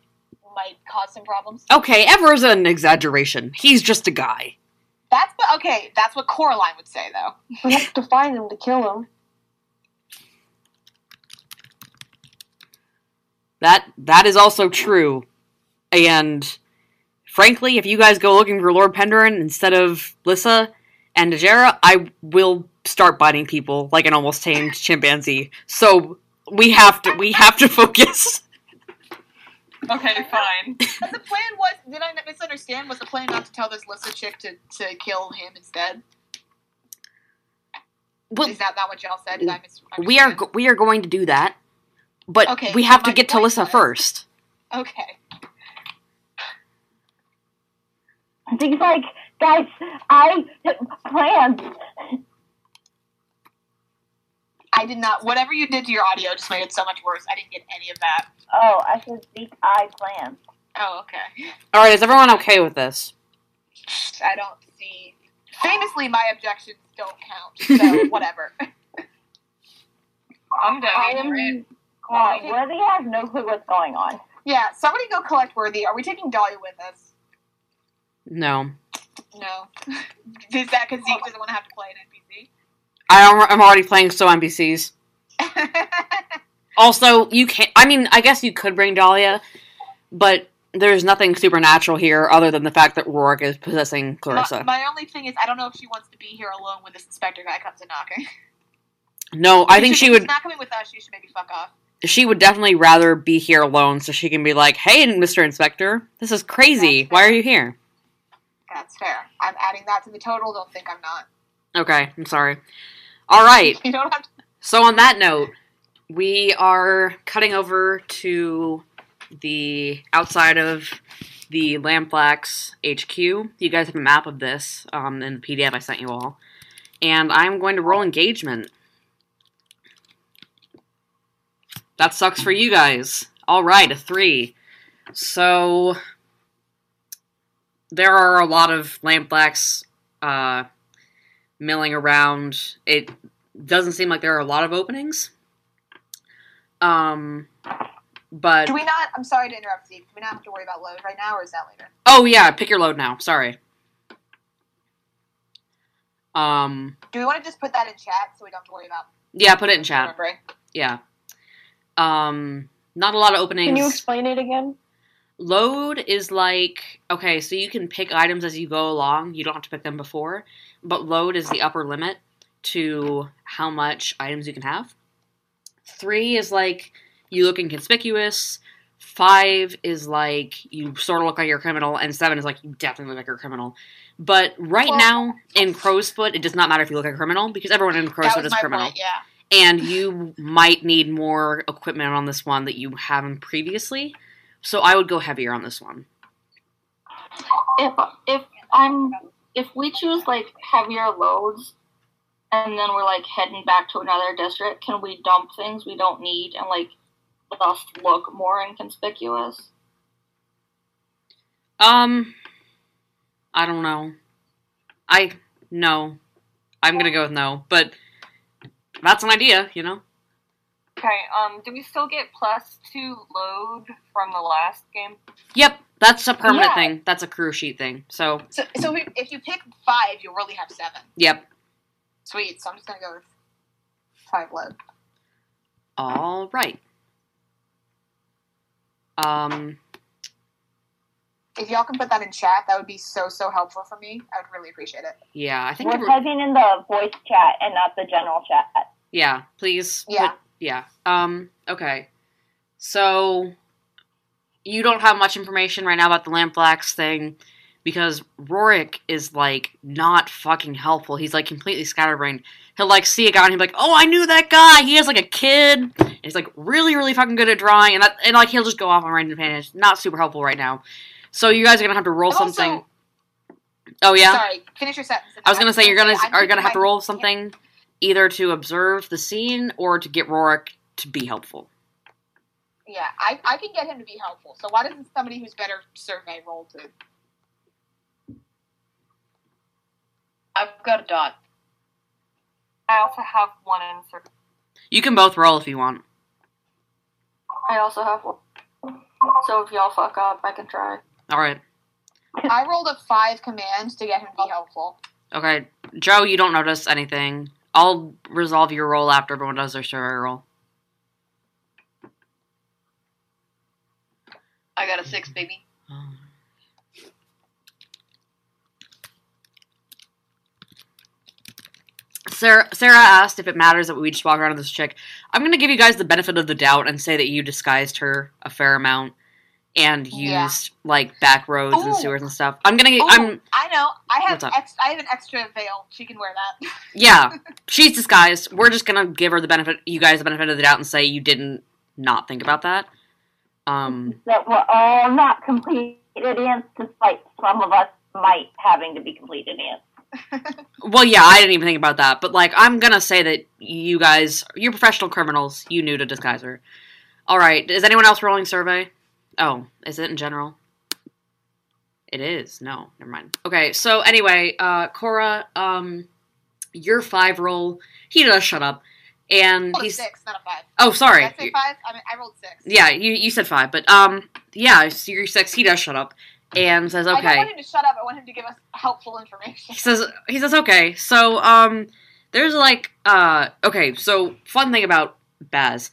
might cause some problems. Okay, ever is an exaggeration. He's just a guy. That's what Coraline would say, though. We have to find him to kill him. That is also true. And, frankly, if you guys go looking for Lord Penderyn instead of Lyssa and Najera, I will start biting people like an almost tamed chimpanzee. So, we have to focus... Okay, fine. But the plan was, did I misunderstand? Was the plan not to tell this Lyssa chick to kill him instead? Well, is that not what y'all said? Did I misunderstand? We are going to do that, but okay, we have to get to Lyssa first. Okay. I think, guys, planned. I did not. Whatever you did to your audio just made it so much worse. I didn't get any of that. Oh, I should speak I plan. Oh, okay. All right, is everyone okay with this? I don't see. Famously, my objections don't count, so whatever. I'm done. Worthy has no clue what's going on. Yeah, somebody go collect Worthy. Are we taking Dahlia with us? No. Is that because Zeke doesn't want to have to play an NPC? I'm already playing so NPCs. Also, I guess you could bring Dahlia, but there's nothing supernatural here other than the fact that Rorik is possessing Carissa. My only thing is, I don't know if she wants to be here alone when this inspector guy comes to knocking. No, I think she would... If she's not coming with us, she should maybe fuck off. She would definitely rather be here alone so she can be like, "Hey, Mr. Inspector, this is crazy. Why are you here?" That's fair. I'm adding that to the total. Don't think I'm not. Okay, I'm sorry. All right. You don't have to... So on that note... We are cutting over to the outside of the Lamplacks HQ. You guys have a map of this in the PDF I sent you all. And I'm going to roll engagement. That sucks for you guys. All right, a 3. So there are a lot of Lamplacks milling around. It doesn't seem like there are a lot of openings. But... I'm sorry to interrupt, Zeke. Do we not have to worry about load right now, or is that later? Oh, yeah, pick your load now. Sorry. Do we want to just put that in chat so we don't have to worry about? Yeah, put it in chat. Yeah. Not a lot of openings. Can you explain it again? Load is like, okay, so you can pick items as you go along. You don't have to pick them before. But load is the upper limit to how much items you can have. 3 is like you look inconspicuous. 5 is like you sort of look like you're a criminal. And 7 is like you definitely look like you're a criminal. But right now in Crow's Foot, it does not matter if you look like a criminal because everyone in Crow's Foot is criminal. Point, yeah. And you might need more equipment on this one that you haven't previously. So I would go heavier on this one. If we choose like heavier loads, and then we're like heading back to another district, can we dump things we don't need and like thus look more inconspicuous? I don't know. No. I'm gonna go with no, but that's an idea, you know. Okay, do we still get +2 load from the last game? Yep, that's a permanent thing. That's a crew sheet thing. So if you pick 5, you'll really have 7. Yep. Sweet, so I'm just going to go with 5 load. All right. If y'all can put that in chat, that would be so helpful for me. I would really appreciate it. Yeah, I think we're typing in the voice chat and not the general chat. Yeah, please. Yeah. Okay. So, you don't have much information right now about the Lamplacks thing, because Rorik is, like, not fucking helpful. He's, like, completely scatterbrained. He'll, like, see a guy and he'll be like, oh, I knew that guy! He has, like, a kid! And he's, like, really, really fucking good at drawing, and like, he'll just go off on random tangents. Not super helpful right now. So, you guys are gonna have to roll something. Oh, yeah? Sorry, finish your sentence. I was gonna say, you're gonna have to roll something. Either to observe the scene or to get Rorik to be helpful. Yeah, I can get him to be helpful. So why doesn't somebody who's better survey roll to? I've got a dot. I also have one in survey. You can both roll if you want. I also have one. So if y'all fuck up, I can try. Alright. I rolled a 5 commands to get him to be helpful. Okay. Joe, you don't notice anything. I'll resolve your roll after everyone does their survey roll. I got a 6, baby. Sarah asked if it matters that we just walk around with this chick. I'm going to give you guys the benefit of the doubt and say that you disguised her a fair amount and used, like, back roads and sewers and stuff. I know. I have an extra veil. She can wear that. Yeah. She's disguised. We're just gonna give her you guys the benefit of the doubt and say you didn't not think about that. That we're all not complete idiots, despite some of us might having to be complete idiots. Well, yeah, I didn't even think about that. But, like, I'm gonna say that you guys, you're professional criminals. You knew to disguise her. Alright, is anyone else rolling survey? Oh, is it in general? It is. No, never mind. Okay, so anyway, Cora, your 5 roll, he does shut up, and I rolled a 6, not a 5. Oh, sorry. Did I say 5? I mean, I rolled 6. Yeah, you said 5, but, yeah, so your 6, he does shut up, and says, okay. I don't want him to shut up, I want him to give us helpful information. He says, okay, so, there's, like, okay, so, fun thing about Baz,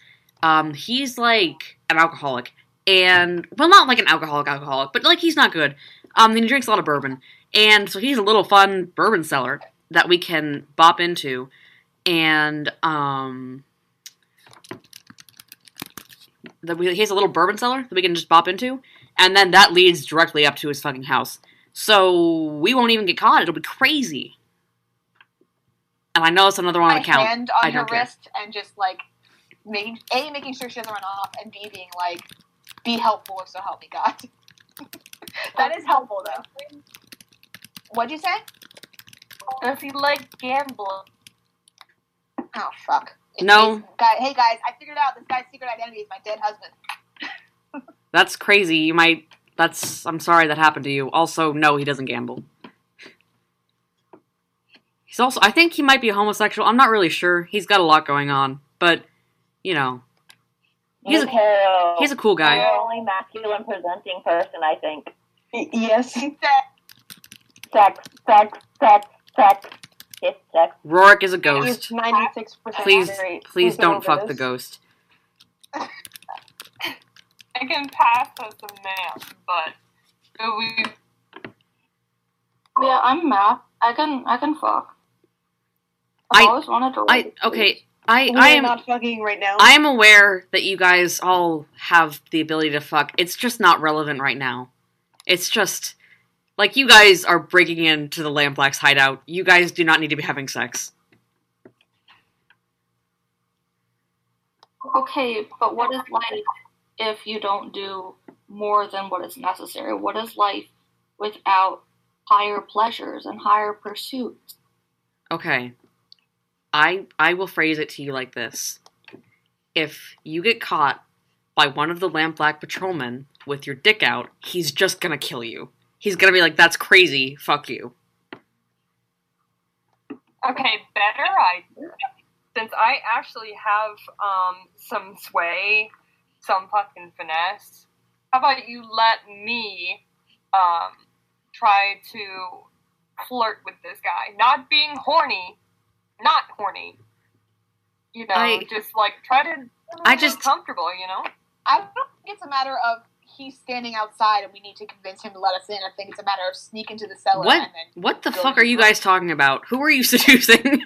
he's, like, an alcoholic. And, well, not like an alcoholic, but, like, he's not good. And he drinks a lot of bourbon. And so he's a little fun bourbon seller that we can bop into. And, he has a little bourbon cellar that we can just bop into. And then that leads directly up to his fucking house. So we won't even get caught. It'll be crazy. And I know it's another one on the count. Hand on her wrist and just, like, making sure she doesn't run off. And B, being like... Be helpful, so help me God. That is helpful, though. What'd you say? Does he like gambling? Oh, fuck. No. Hey, guys, I figured out this guy's secret identity is my dead husband. That's crazy. I'm sorry that happened to you. Also, no, he doesn't gamble. He's also... I think he might be a homosexual. I'm not really sure. He's got a lot going on. But, you know... He's a cool guy. You're the only masculine presenting person, I think. Yes. Sex. skip text. Rorik is a ghost. 96% please don't fuck the ghost. I can pass as a man, but do we? Yeah, I'm math. I can fuck. I always wanted to. I am not fucking right now. I am aware that you guys all have the ability to fuck. It's just not relevant right now. It's just like you guys are breaking into the Lamplacks hideout. You guys do not need to be having sex. Okay, but what is life if you don't do more than what is necessary? What is life without higher pleasures and higher pursuits? Okay. I will phrase it to you like this. If you get caught by one of the Lamplack patrolmen with your dick out, he's just gonna kill you. He's gonna be like, that's crazy, fuck you. Okay, better since I actually have some sway, some fucking finesse, how about you let me try to flirt with this guy? Not being horny. Not horny, you know, just like try to feel comfortable, you know? I don't think it's a matter of he's standing outside and we need to convince him to let us in. I think it's a matter of sneak into the cellar and then... What the fuck are you guys talking about? Who are you seducing?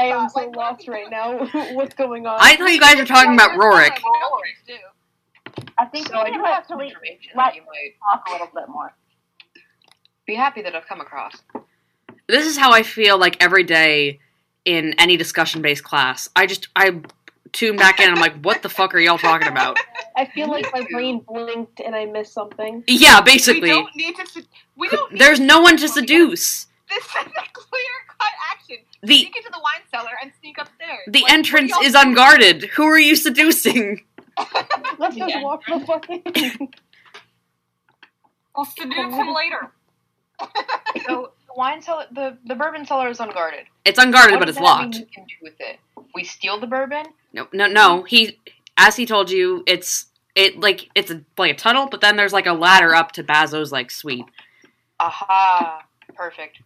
I am so lost right now. What's going on? I thought you guys were talking about Rorik. I think so. I do have to leave. Let you talk a little bit more. Be happy that I've come across. This is how I feel like every day in any discussion-based class. I tune back in and I'm like, what the fuck are y'all talking about? I feel like my brain blinked and I missed something. Yeah, basically. There's no one to seduce. This is a clear-cut action. Sneak into the wine cellar and sneak upstairs. The entrance is unguarded. Who are you seducing? Let's just walk the fuck in. We'll seduce him later. So... Wine cellar, the bourbon cellar is unguarded. It's unguarded, but it's locked. What can do with it? We steal the bourbon? No. As he told you, it's like a tunnel, but then there's like a ladder up to Bazzo's like suite. Aha, perfect.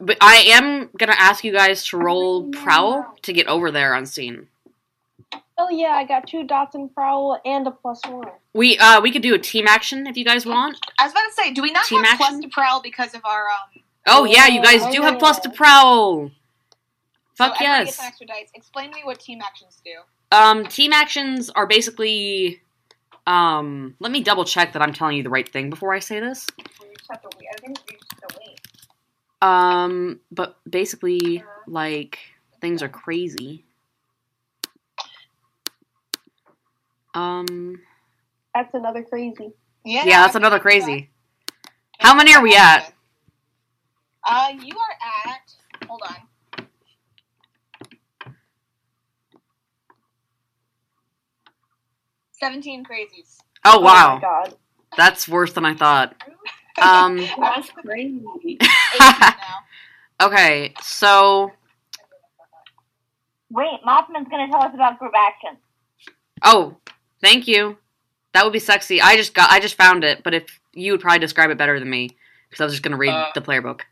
But I am gonna ask you guys to roll prowl to get over there unseen. Oh yeah, I got 2 dots in prowl and a +1. We could do a team action if you guys want. I was about to say, do we not team have action? Plus to prowl because of our Oh yeah, you guys do have plus to prowl. Fuck so yes. Some extra dice. Explain to me what team actions do. Team actions are basically let me double check that I'm telling you the right thing before I say this. I think we just have to wait. But basically like things are crazy. That's another crazy. Yeah, that's another crazy. How many are we at? You are at... Hold on. '17 crazies. Oh, wow. Oh, my God. That's worse than I thought. That's crazy. Okay, so... Wait, Mothman's going to tell us about group action. Oh, thank you. That would be sexy. I just found it, but if you would probably describe it better than me, because I was just gonna read the player book.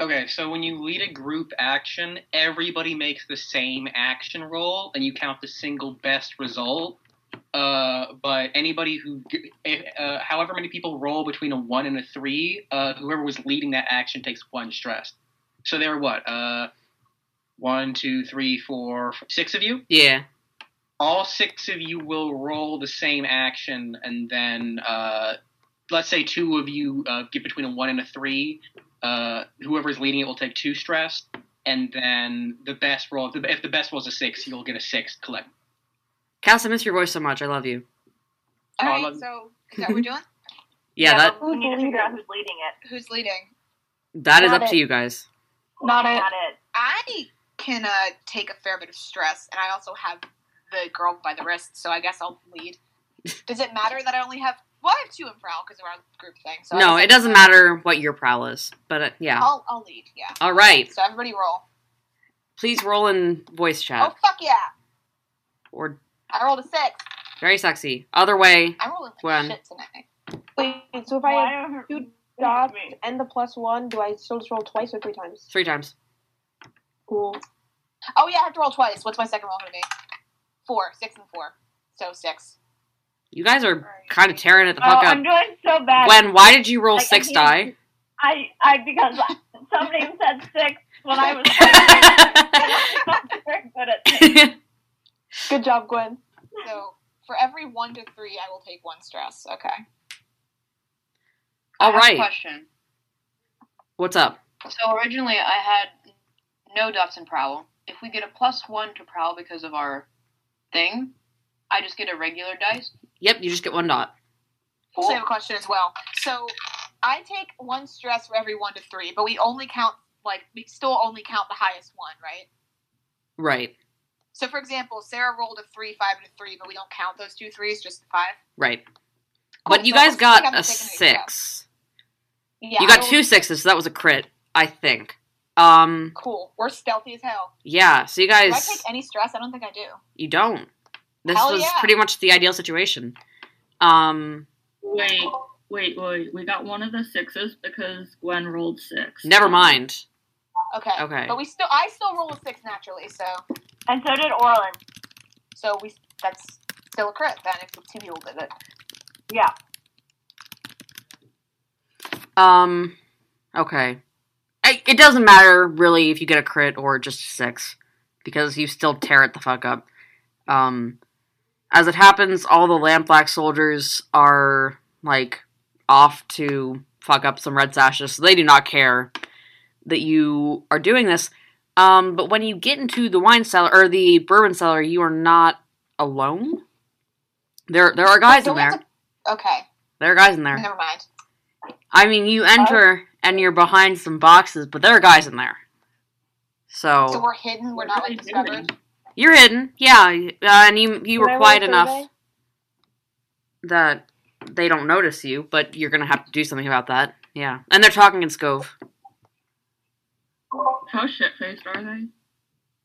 Okay, so when you lead a group action, everybody makes the same action roll, and you count the single best result. But anybody who, however many people roll between a 1 and a 3, whoever was leading that action takes 1 stress. So there are what? 1, 2, 3, 4, 6 of you? Yeah. All 6 of you will roll the same action, and then, let's say 2 of you get between a 1 and a 3. Whoever's leading it will take 2 stress, and then the best roll, if the best roll is a 6, you'll get a 6 collect. Cass, I miss your voice so much. I love you. All right, so is that what we're doing? Yeah, we need to figure out who's leading it. Who's leading? That is up to you guys. Not it. I can take a fair bit of stress, and I also have... the girl by the wrist, so I guess I'll lead. Does it matter that I only have... Well, I have 2 in prowl, because we're on the group thing. So no, it doesn't matter what your prowl is, but yeah. I'll lead, yeah. All right. So everybody roll. Please roll in voice chat. Oh, fuck yeah. Or I rolled a 6. Very sexy. Other way. I'm rolling like shit tonight. Wait, so if I have 2 dot and the +1, do I still just roll twice or three times? Three times. Cool. Oh, yeah, I have to roll twice. What's my second roll going to be? 4, 6, and 4. So 6. You guys are kind of tearing it the fuck up. I'm doing so bad. Gwen, why did you roll 6 die? I because somebody said 6 when I was very good at 6. Good job, Gwen. So for every 1 to 3, I will take 1 stress. Okay. All right. I have a question. What's up? So originally I had no dots in Prowl. If we get a +1 to Prowl because of our thing, I just get a regular dice? Yep, you just get 1 dot. Cool. So I have a question as well. So I take 1 stress for every 1 to 3, but we only count, like, we still only count the highest one, right? Right. So for example, Sarah rolled a 3, 5, and a 3, but we don't count those 2 3s, just the 5. Right. Cool. But you guys got a 6. Yeah, you got 2 6s, so that was a crit, I think. Cool. We're stealthy as hell. Yeah, so you guys... Do I take any stress? I don't think I do. You don't. This was pretty much the ideal situation. Wait. We got 1 of the 6s because Gwen rolled 6. Never mind. Okay. But I still rolled a 6 naturally, so... And so did Orlin. So that's still a crit, then, if the 2 people did it. Yeah. Okay. It doesn't matter, really, if you get a crit or just 6, because you still tear it the fuck up. As it happens, all the Lamplack soldiers are, like, off to fuck up some Red Sashes, so they do not care that you are doing this. But when you get into the wine cellar, or the bourbon cellar, you are not alone. There are guys in there. Okay. There are guys in there. Never mind. I mean, you enter... And you're behind some boxes, but there are guys in there. So we're hidden? We're not, like, discovered? You're hidden, yeah. And you were quiet enough that they don't notice you, but you're going to have to do something about that. Yeah. And they're talking in Skov. How shit-faced are they?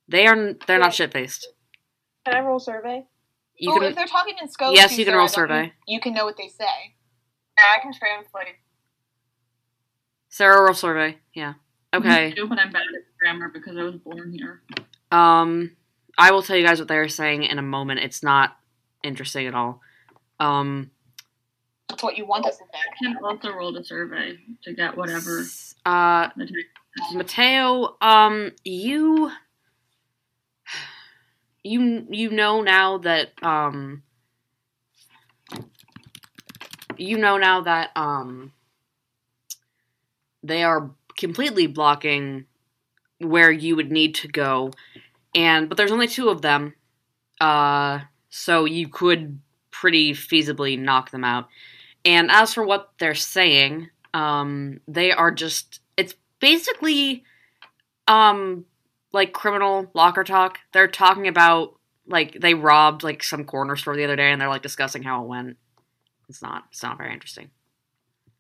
They're not shit-faced. Can I roll survey? If they're talking in Skov... Yes, you can roll survey. You can know what they say. Yeah, I can translate. Sarah, roll survey. Yeah. Okay. I do, but I'm bad at grammar because I was born here. I will tell you guys what they are saying in a moment. It's not interesting at all. That's what you want us to think. I can also roll the survey to get whatever. Mateo, you know now that they are completely blocking where you would need to go, but there's only 2 of them, so you could pretty feasibly knock them out. And as for what they're saying, they are just—it's basically like criminal locker talk. They're talking about, like, they robbed, like, some corner store the other day, and they're, like, discussing how it went. It's not very interesting.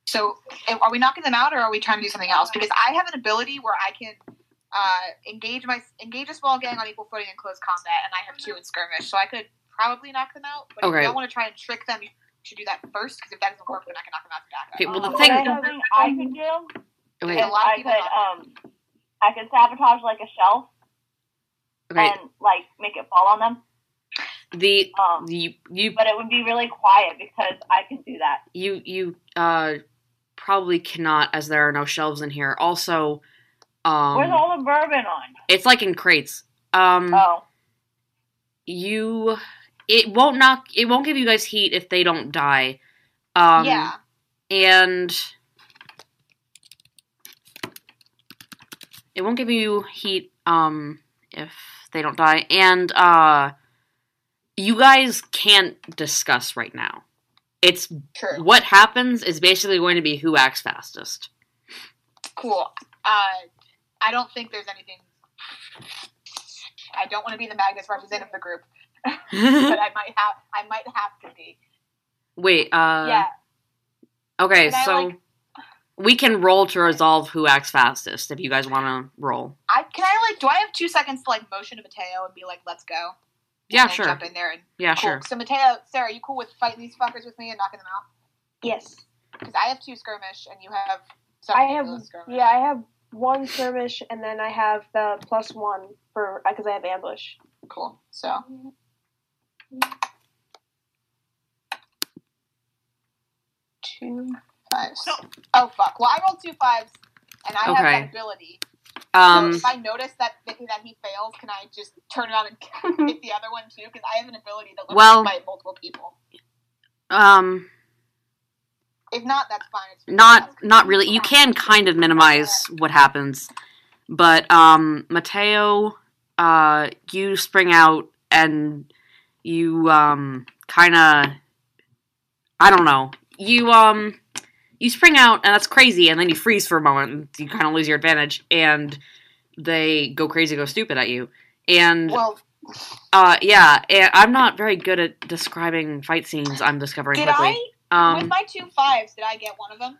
So, are we knocking them out, or are we trying to do something else? Because I have an ability where I can engage a small gang on equal footing in close combat, and I have 2 in skirmish, so I could probably knock them out. But if you don't want to try and trick them, you should do that first, because if that doesn't work, then I can knock them out to back up. Okay, well, the thing I can do is I could sabotage, like, a shelf and, like, make it fall on them. But it would be really quiet because I can do that. You probably cannot, as there are no shelves in here. Also, where's all the bourbon on? It's, like, in crates. It won't give you guys heat if they don't die. Yeah. And it won't give you heat if they don't die. And you guys can't discuss right now. It's true. What happens is basically going to be who acts fastest. Cool. I don't think there's anything... I don't want to be the Magnus representative of the group. But I might have to be. Wait, Yeah. Okay, and so... we can roll to resolve who acts fastest, if you guys want to roll. Do I have 2 seconds to, like, motion to Mateo and be like, let's go? Yeah, sure. Jump in there and, yeah, cool. Sure. So, Mateo, Sarah, you cool with fighting these fuckers with me and knocking them out? Yes. Because I have two skirmish, and you have something those skirmish. Yeah, I have one skirmish, and then I have the +1 for because I have ambush. Cool. So. Two fives. Oh, fuck. Well, I rolled two fives, and I have that ability. So if I notice that he fails, can I just turn it on and hit the other one, too? Because I have an ability that lets me fight multiple people. If not, that's fine. It's not really. You can kind of minimize what happens. But, Mateo, you spring out, and you, kind of... I don't know. You spring out, and that's crazy, and then you freeze for a moment, and you kind of lose your advantage, and they go crazy, go stupid at you. And, and I'm not very good at describing fight scenes, I'm discovering quickly. With my 2 5s, did I get one of them?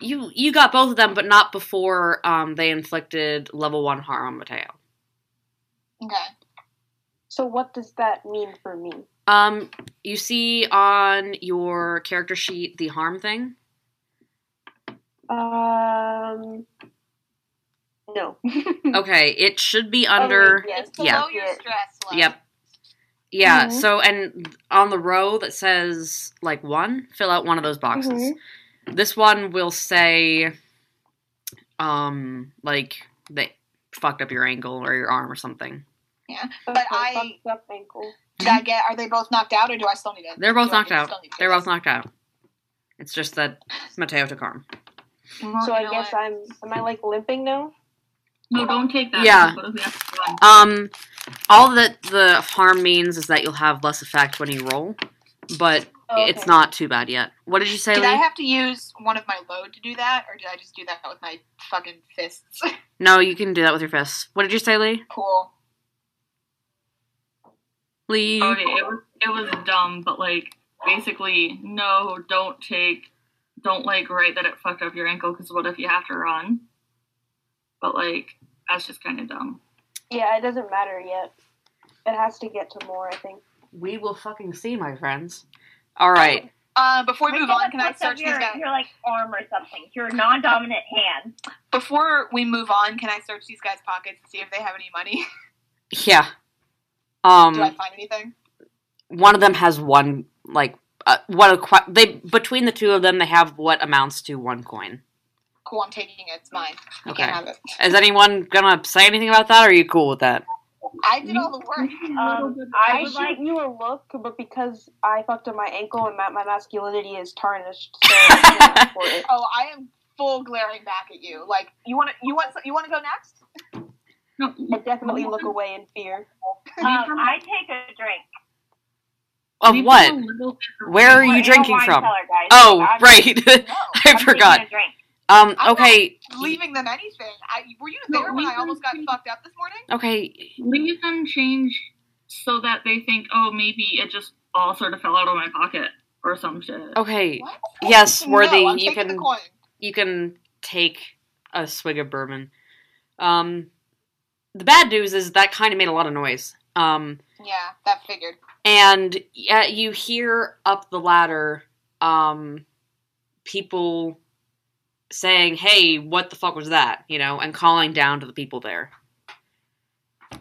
You got both of them, but not before they inflicted level 1 harm on Mateo. Okay. So what does that mean for me? You see on your character sheet the harm thing? No. Okay, it should be under... Oh, yes. It's below your stress level. Yep. Yeah, mm-hmm. So, and on the row that says, like, 1, fill out one of those boxes. Mm-hmm. This one will say, like, they fucked up your ankle or your arm or something. Yeah, but fucked up ankle. Did I get, are they both knocked out, or do I still need it? They're both knocked out. They're both knocked out. It's just that Mateo took harm. So I guess am I, like, limping now? No, don't take that. Yeah. All that the harm means is that you'll have less effect when you roll, but it's not too bad yet. What did you say, Lee? I have to use one of my load to do that, or did I just do that with my fucking fists? No, you can do that with your fists. What did you say, Lee? Cool. Lee? Okay, it was dumb, but, like, basically, no, don't write that it fucked up your ankle, because what if you have to run? But, like, that's just kind of dumb. Yeah, it doesn't matter yet. It has to get to more, I think. We will fucking see, my friends. All right. Before we move on, can I search these guys? Your, like, arm or something. Your non-dominant hand. Before we move on, can I search these guys' pockets and see if they have any money? Yeah. Do I find anything? One of them has one, like, between the two of them, they have what amounts to 1 coin. Cool, I'm taking it. It's mine. You can't have it. Is anyone gonna say anything about that, or are you cool with that? I did all the work. I would like you a look, but because I fucked up my ankle and my masculinity is tarnished, so I'm not for it. Oh, I am full glaring back at you. Like, you want to go next? No, I definitely look away in fear. I take a drink. Of what? Where are you drinking from? Color, oh, I'm right. No, I forgot. A drink. Okay. I'm leaving them anything. Were you there when I almost got fucked up this morning? Okay. Leave them change so that they think, oh, maybe it just all sort of fell out of my pocket or some shit. Okay. What? Yes, Worthy. No, you can take a swig of bourbon. The bad news is that kind of made a lot of noise. Yeah, that figured. And you hear up the ladder, people saying, hey, what the fuck was that? You know, and calling down to the people there. I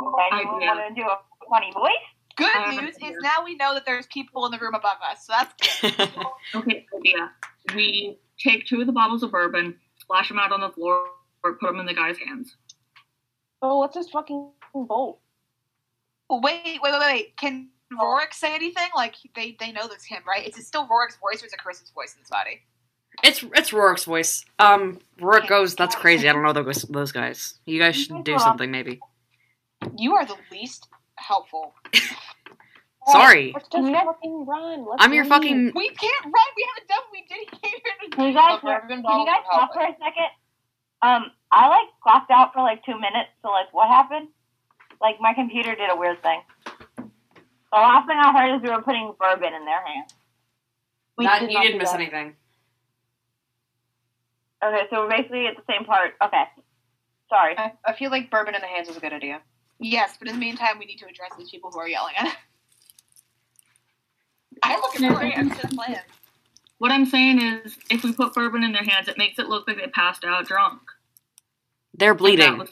want to do a funny voice. Good news is now we know that there's people in the room above us, so that's good. Okay, yeah. We take 2 of the bottles of bourbon, splash them out on the floor, or put them in the guy's hands. Oh, let's just fucking bolt. Wait. Can Rorik say anything? Like, they know that's him, right? Is it still Rorik's voice, or is it Carissa's voice in this body? It's Rorik's voice. Rorik goes, that's crazy. I don't know those guys. You guys should do something, maybe. You are the least helpful. Sorry. Let's just fucking run. Let's leave. We can't run. We haven't done. Can you guys talk for a second? I, like, clocked out for, like, 2 minutes, so, like, what happened? Like, my computer did a weird thing. The last thing I heard is we were putting bourbon in their hands. You didn't miss anything. Okay, so we're basically at the same part. Okay. Sorry. I feel like bourbon in the hands was a good idea. Yes, but in the meantime, we need to address these people who are yelling at us. I look at the plans. What I'm saying is, if we put bourbon in their hands, it makes it look like they passed out drunk. They're bleeding.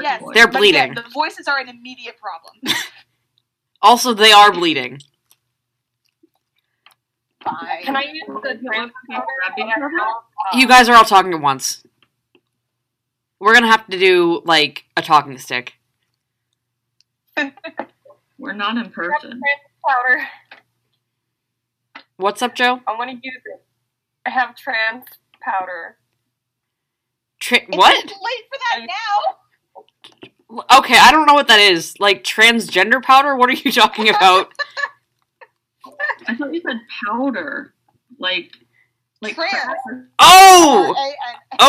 Yes, they're bleeding. Again, the voices are an immediate problem. Also, they are bleeding. Bye. Can I use the You guys are all talking at once. We're gonna have to do, like, a talking stick. We're not in person. What's up, Joe? I want to use it. I have trans powder. What? It's too late for that now. Okay, I don't know what that is. Like, transgender powder? What are you talking about? I thought you said powder. Like trans. Oh!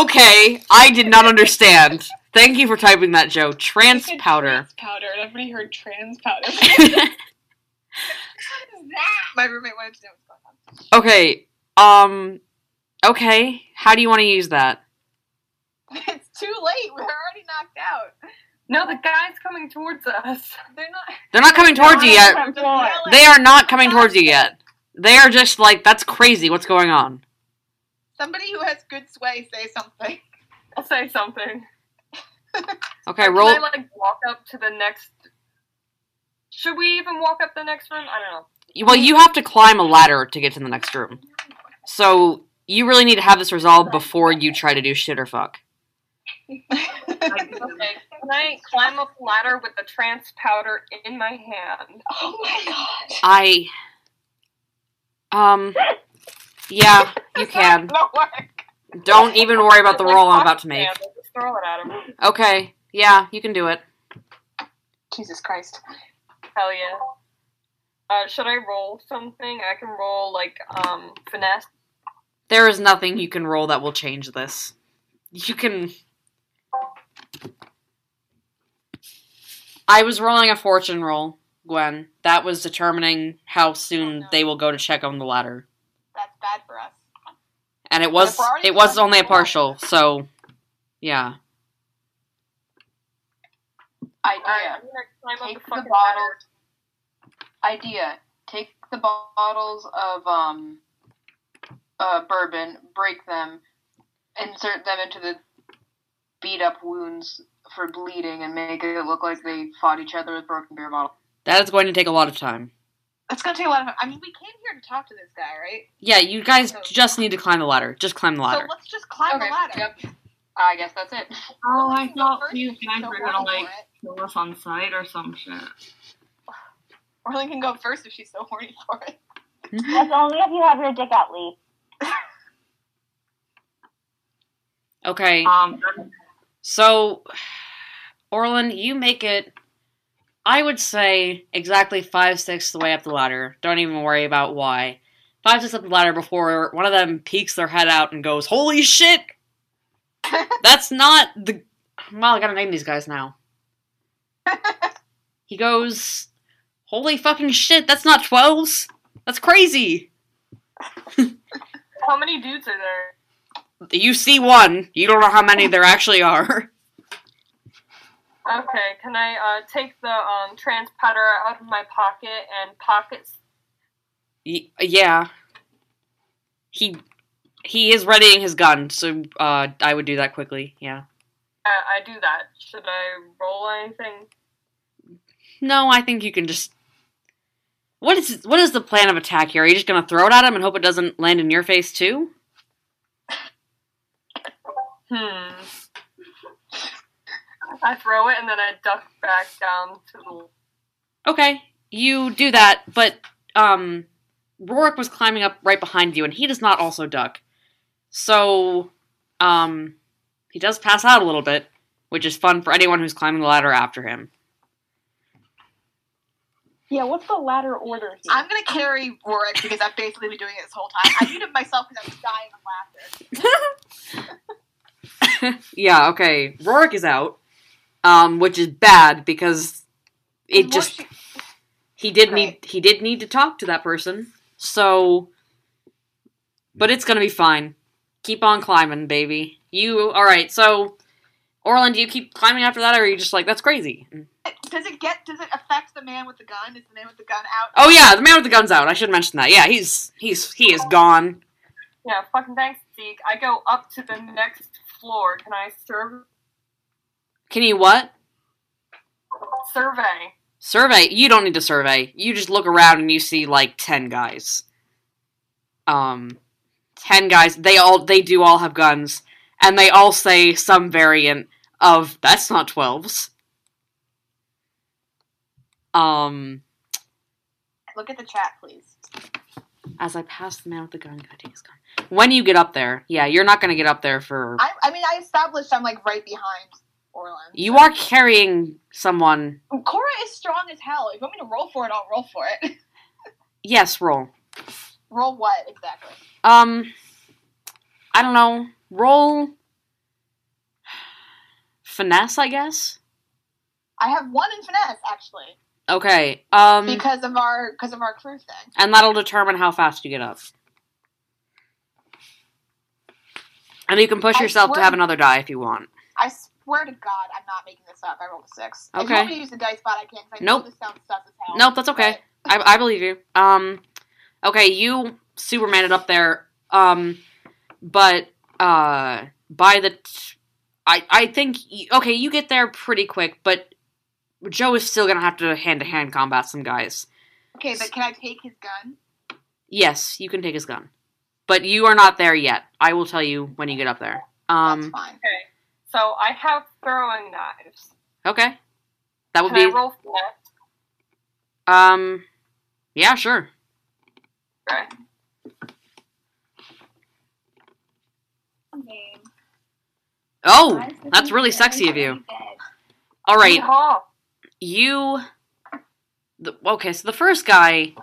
Okay, I did not understand. Thank you for typing that, Joe. Trans powder. Trans powder. Everybody heard trans powder. What is that? My roommate wanted to know what's going on. Okay, okay, how do you want to use that? It's too late, we're already knocked out. No, the guy's coming towards us. They're not coming towards you yet. They are not coming towards you yet. They are just like, that's crazy, what's going on? Somebody who has good sway, say something. I'll say something. Okay, roll. Can I, like, walk up to the next... Should we even walk up the next room? I don't know. Well, you have to climb a ladder to get to the next room. So, you really need to have this resolved before you try to do shit or fuck. Okay, can I climb up the ladder with the trans powder in my hand? Oh my god. Yeah, you can. Don't even worry about the roll I'm about to make. Just throw it at him. Okay, yeah, you can do it. Jesus Christ. Hell yeah. Should I roll something? I can roll, like, finesse. There is nothing you can roll that will change this. You can... I was rolling a fortune roll, Gwen. That was determining how soon they will go to check on the ladder. That's bad for us. And it was only a partial, so... Yeah. I'm gonna climb up the fucking bottle. Idea. Take the bottles of bourbon, break them, insert them into the beat-up wounds for bleeding, and make it look like they fought each other with broken beer bottles. That is going to take a lot of time. That's going to take a lot of time. I mean, we came here to talk to this guy, right? Yeah, you guys just need to climb the ladder. Just climb the ladder. So let's just climb the ladder. Yep. I guess that's it. Oh, I thought you guys were going to, like, kill us on sight or some shit. Orlin can go first if she's so horny for it. That's only if you have your dick out, Lee. Okay. So, Orlin, you make it, I would say, exactly 5/6 the way up the ladder. Don't even worry about why. 5/6 up the ladder before one of them peeks their head out and goes, "Holy shit!" That's not the... Well, I gotta name these guys now. He goes... Holy fucking shit, that's not 12s? That's crazy! How many dudes are there? You see one. You don't know how many there actually are. Okay, can I take the trans powder out of my pocket and pockets? Yeah. He is readying his gun, so I would do that quickly, yeah. I do that. Should I roll anything? No, I think you can just... What is the plan of attack here? Are you just going to throw it at him and hope it doesn't land in your face, too? I throw it, and then I duck back down to the... Okay, you do that, but, Rorik was climbing up right behind you, and he does not also duck. So, he does pass out a little bit, which is fun for anyone who's climbing the ladder after him. Yeah, what's the ladder order here? I'm going to carry Rorik because I've basically been doing it this whole time. I did it myself because I was dying of laughter. Yeah, okay. Rorik is out, which is bad because it just... He did need to talk to that person, so... But it's going to be fine. Keep on climbing, baby. Alright, so... Orlin, do you keep climbing after that, or are you just like, that's crazy? Does it affect the man with the gun? Is the man with the gun out? Oh yeah, the man with the gun's out. I should mention that. Yeah, he is gone. Yeah, fucking thanks, Zeke. I go up to the next floor. Can I serve? Can you what? Survey. Survey? You don't need to survey. You just look around and you see, like, 10 guys. 10 guys. They all have guns. And they all say some variant of, that's not 12s. Look at the chat, please. As I pass the man with the gun, God, take his gun. When you get up there, yeah, you're not going to get up there for... I established I'm, like, right behind Orland. You are carrying someone... Cora is strong as hell. If you want me to roll for it, I'll roll for it. Yes, roll. Roll what, exactly? I don't know. Roll... Finesse, I guess? I have one in finesse, actually. Okay, Because of our crew thing. And that'll determine how fast you get up. And you can push yourself to have another die if you want. I swear to God, I'm not making this up. I rolled a 6. Okay. If you want me to use the dice spot, I can't. Nope. This sounds sus as hell. Nope, that's okay. But... I believe you. Okay, you Superman it up there. But by the... I think you get there pretty quick, but... Joe is still going to have to hand-to-hand combat some guys. Okay, but can I take his gun? Yes, you can take his gun. But you are not there yet. I will tell you when you get up there. That's fine. Okay. So I have throwing knives. Okay. That would be... Can I roll for it? Yeah, sure. Okay. Oh, that's really sexy of you. All right. Okay, so the first guy,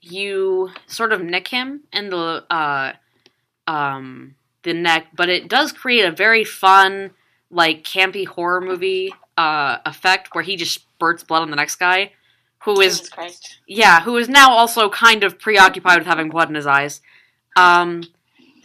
you sort of nick him in the neck, but it does create a very fun, like, campy horror movie, effect where he just spurts blood on the next guy, who is now also kind of preoccupied with having blood in his eyes.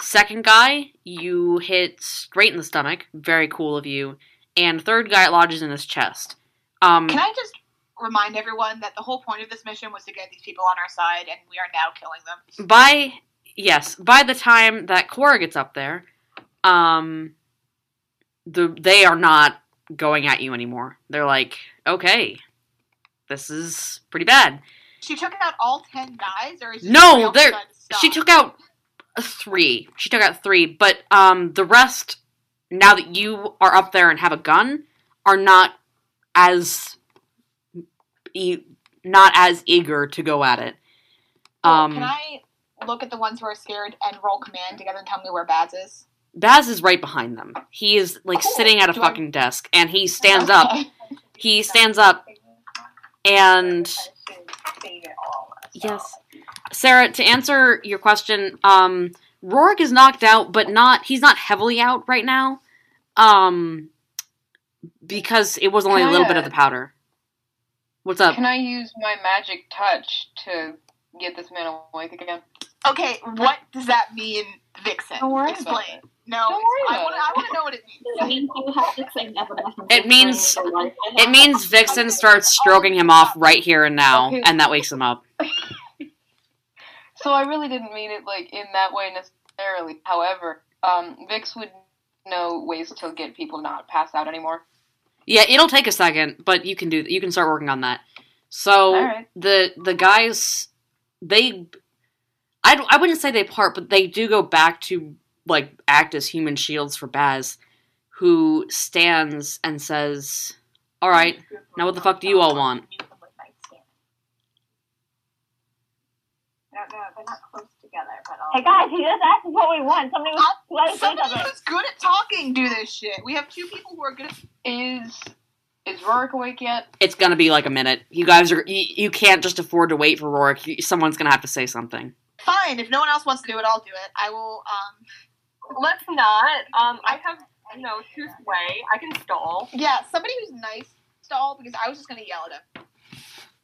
Second guy, you hit straight in the stomach, very cool of you, and third guy lodges in his chest. Can I just remind everyone that the whole point of this mission was to get these people on our side, and we are now killing them? By the time that Cora gets up there, they are not going at you anymore. They're like, okay, this is pretty bad. She took out all 10 guys, or is she? No, she took out 3. She took out 3, but the rest, now that you are up there and have a gun, are not as eager to go at it. Can I look at the ones who are scared and roll command together and tell me where Baz is? Baz is right behind them. He is, like, sitting at a fucking desk, and he stands up. He stands up, and... Yes. Sarah, to answer your question, Rorik is knocked out, but he's not heavily out right now. Because it was only a little bit of the powder. What's up? Can I use my magic touch to get this man awake again? Okay, what does that mean, Vixen? Don't worry. Explain. No, don't worry. I want to know what it means. It means Vixen starts stroking him off right here and now, okay, and that wakes him up. So I really didn't mean it, like, in that way necessarily. However, Vix would know ways to get people not pass out anymore. Yeah, it'll take a second, but you can you can start working on that. So right. The guys, I wouldn't say they part, but they do go back to, like, act as human shields for Baz, who stands and says, "All right, now what the fuck do you all want?" No, they're not close together, but hey guys, he just asked us what we want. Somebody who's good at talking do this shit. We have 2 people who are good at... Is Rorik awake yet? It's gonna be like a minute. You guys are... You can't just afford to wait for Rorik. Someone's gonna have to say something. Fine, if no one else wants to do it, I'll do it. I will, Let's not. I have no two's way. I can stall. Yeah, somebody who's nice stall, because I was just gonna yell at him.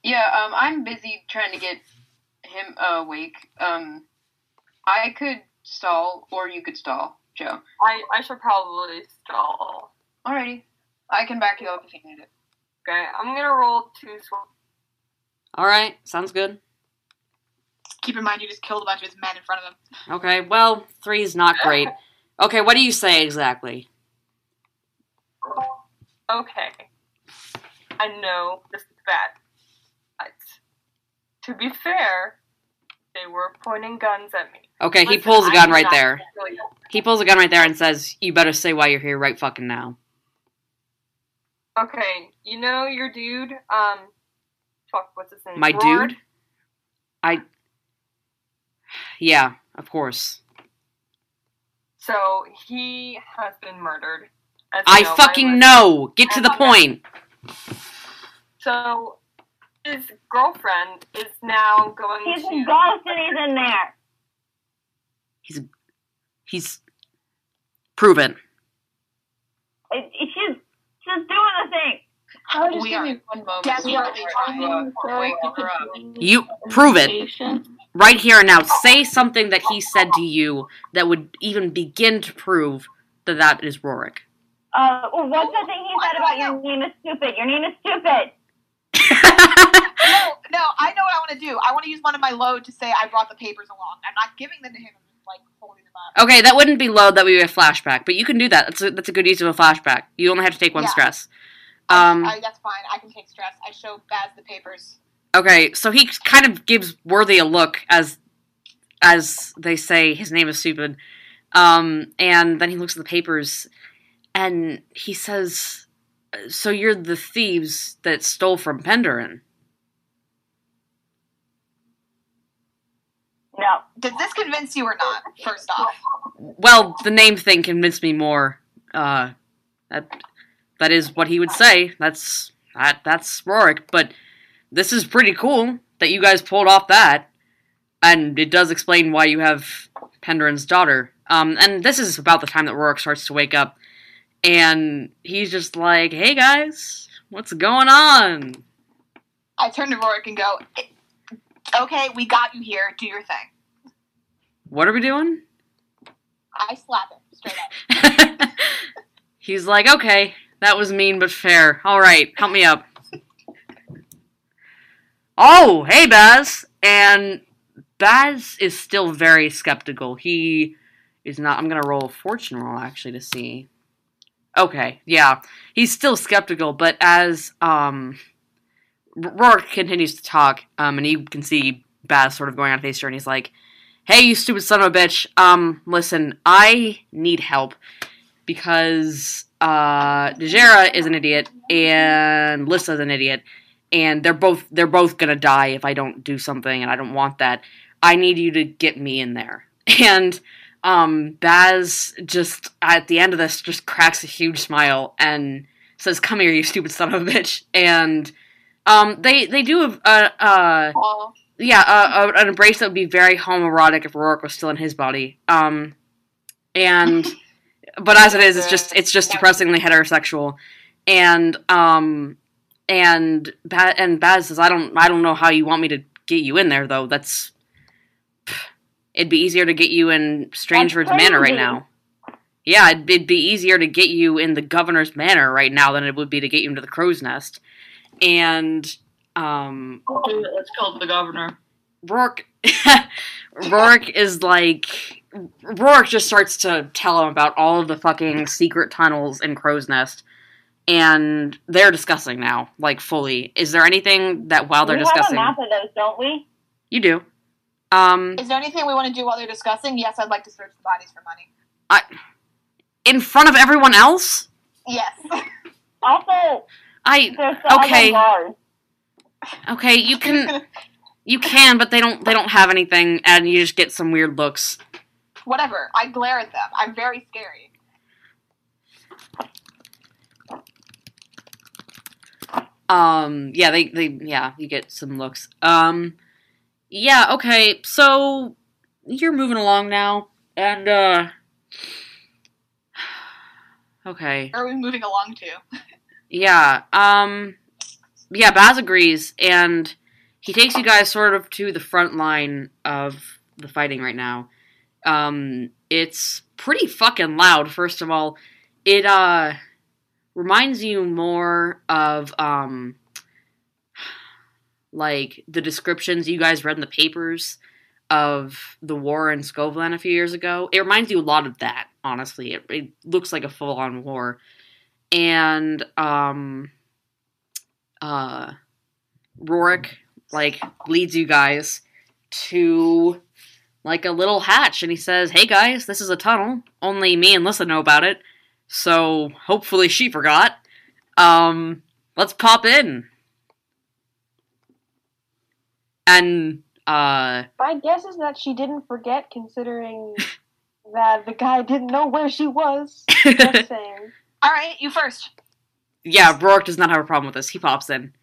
Yeah, I'm busy trying to get... him awake. I could stall, or you could stall, Joe. I should probably stall. Alrighty. I can back you up if you need it. Okay, I'm gonna roll 2 sword. Alright, sounds good. keep in mind you just killed a bunch of his men in front of him. Okay, well, 3 is not great. Okay, what do you say exactly? Okay. I know this is bad. But to be fair, they were pointing guns at me. Okay, he pulls a gun right there. He pulls a gun right there and says, you better say why you're here right fucking now. Okay, you know your dude, fuck, what's his name? My dude? Yeah, of course. So, he has been murdered. I fucking know! Get to the point! So, his girlfriend is now going to... He's a ghost and he's in there! He's proven. She's just doing the thing. I would just give you one moment. You prove it right here and now. Say something that he said to you that would even begin to prove that that is Rorik. Well, what's the thing he said about your name is stupid? Your name is stupid. No, I know what I want to do. I want to use one of my load to say I brought the papers along. I'm not giving them to him. I'm just, like, holding them up. Okay, that wouldn't be load. That would be a flashback. But you can do that. That's a good use of a flashback. You only have to take one stress. That's fine. I can take stress. I show Baz the papers. Okay, so he kind of gives Worthy a look as they say his name is stupid. And then he looks at the papers, and he says, so you're the thieves that stole from Penderyn. No. Does this convince you or not, first off? Well, the name thing convinced me more. That is what he would say. That's Rorik, but this is pretty cool that you guys pulled off that. And it does explain why you have Penderyn's daughter. And this is about the time that Rorik starts to wake up. And he's just like, hey guys, what's going on? I turn to Rorik and go, okay, we got you here, do your thing. What are we doing? I slap him, straight up. He's like, okay, that was mean but fair. Alright, help me up. Oh, hey Baz! And Baz is still very skeptical. He is not, I'm gonna roll a fortune roll actually to see. Okay, yeah. He's still skeptical, but as Rorik continues to talk, and you can see Baz sort of going on a face journey. He's like, hey, you stupid son of a bitch, listen, I need help, because, Dejera is an idiot, and Lyssa is an idiot, and they're both gonna die if I don't do something, and I don't want that. I need you to get me in there. And, Baz just, at the end of this, just cracks a huge smile, and says, come here, you stupid son of a bitch, and... They do an embrace that would be very homoerotic if Rorik was still in his body. But as it is, it's just depressingly heterosexual. And Baz says, I don't know how you want me to get you in there though. It'd be easier to get you in Strangeford's Manor right now. Yeah, it'd be easier to get you in the Governor's Manor right now than it would be to get you into the Crow's Nest. And, let's call it the Governor. Rorik is like, Rorik just starts to tell him about all of the fucking secret tunnels in Crow's Nest, and they're discussing now, like, fully. Is there anything that while they're discussing... We have a map of those, don't we? You do. Is there anything we want to do while they're discussing? Yes, I'd like to search the bodies for money. In front of everyone else? Yes. Also... Okay, you can, but they don't have anything, and you just get some weird looks. Whatever, I glare at them. I'm very scary. You get some looks. Okay, so, you're moving along now, and, okay. Where are we moving along to? Baz agrees, and he takes you guys sort of to the front line of the fighting right now. It's pretty fucking loud, first of all. It, reminds you more of, like, the descriptions you guys read in the papers, of the war in Skovlan a few years ago. It reminds you a lot of that, honestly. It looks like a full-on war. And Rorik, like, leads you guys to, like, a little hatch. And he says, hey, guys, this is a tunnel. Only me and Lyssa know about it. So, hopefully she forgot. Let's pop in. And, my guess is that she didn't forget, considering that the guy didn't know where she was. Just saying. Alright, you first. Yeah, Rorik does not have a problem with this. He pops in.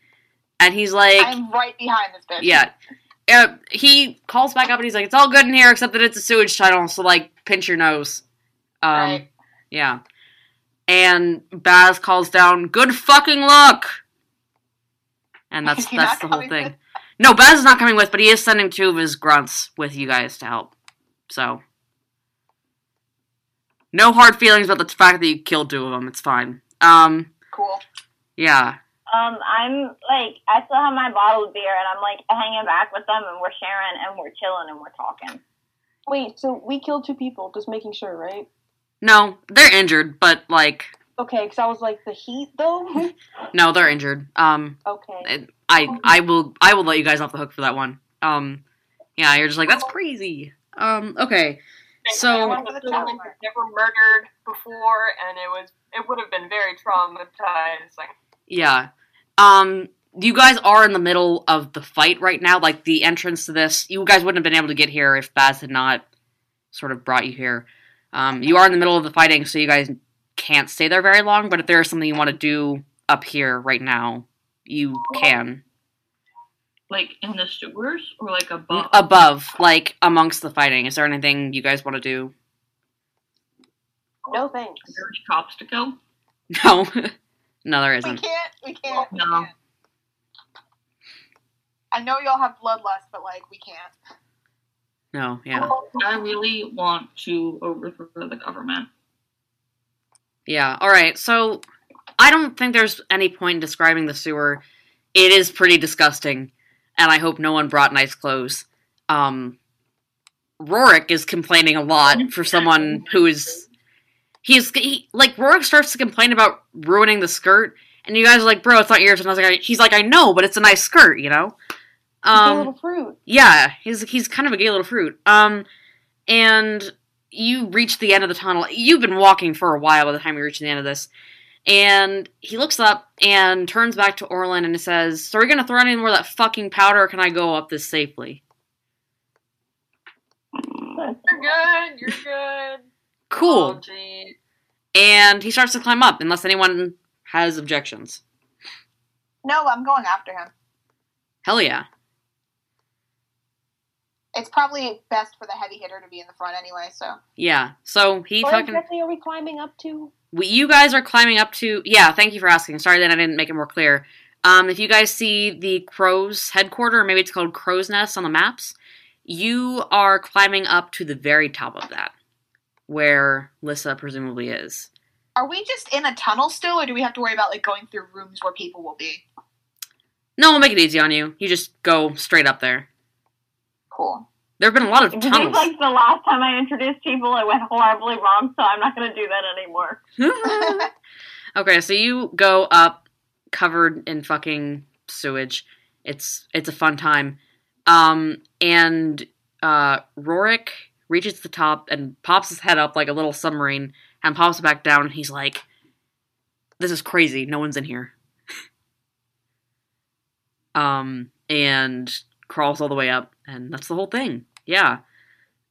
And he's like... I'm right behind this bitch. Yeah. He calls back up and he's like, it's all good in here, except that it's a sewage tunnel, so, like, pinch your nose. Right. Yeah. And Baz calls down, good fucking luck! And that's the whole thing. With? No, Baz is not coming with, but he is sending two of his grunts with you guys to help. So. No hard feelings about the fact that you killed two of them. It's fine. Cool. Yeah. I'm, like, I still have my bottle of beer, and I'm, like, hanging back with them, and we're sharing, and we're chilling, and we're talking. Wait, so we killed two people, just making sure, right? No, they're injured, but, like... Okay, because I was like, the heat, though? No, they're injured. Okay. I will let you guys off the hook for that one. Yeah, you're just like, that's crazy. Okay. So never murdered before, and it would have been very traumatizing. Yeah. You guys are in the middle of the fight right now, like the entrance to this. You guys wouldn't have been able to get here if Baz had not sort of brought you here. You are in the middle of the fighting, so you guys can't stay there very long, but if there is something you want to do up here right now, you can. Like, in the sewers? Or, like, above? Above. Like, amongst the fighting. Is there anything you guys want to do? No, thanks. Are there any cops to kill? No. No, there isn't. We can't. No. I know y'all have bloodlust, but, like, we can't. No, yeah. I really want to overthrow the government. Yeah, alright, so... I don't think there's any point in describing the sewer. It is pretty disgusting. And I hope no one brought nice clothes. Rorik is complaining a lot for someone who is... Rorik starts to complain about ruining the skirt, and you guys are like, bro, it's not yours. And I was like, he's like, I know, but it's a nice skirt, you know? A gay little fruit. Yeah, he's kind of a gay little fruit. And you reach the end of the tunnel. You've been walking for a while by the time you reach the end of this. And he looks up and turns back to Orlin and says, so are we going to throw any more of that fucking powder, or can I go up this safely? You're good. Cool. Oh, and he starts to climb up, unless anyone has objections. No, I'm going after him. Hell yeah. It's probably best for the heavy hitter to be in the front anyway, so. Yeah, so he fucking... What exactly are we climbing up to? You guys are climbing up to... Yeah, thank you for asking. Sorry that I didn't make it more clear. If you guys see the Crow's headquarters, or maybe it's called Crow's Nest on the maps, you are climbing up to the very top of that, where Lyssa presumably is. Are we just in a tunnel still, or do we have to worry about, like, going through rooms where people will be? No, we'll make it easy on you. You just go straight up there. Cool. There have been a lot of tunnels. I think, like, the last time I introduced people, I went horribly wrong, so I'm not going to do that anymore. Okay, so you go up covered in fucking sewage. It's a fun time. And Rorik reaches the top and pops his head up like a little submarine and pops back down, and he's like, this is crazy. No one's in here. And crawls all the way up, and that's the whole thing. Yeah.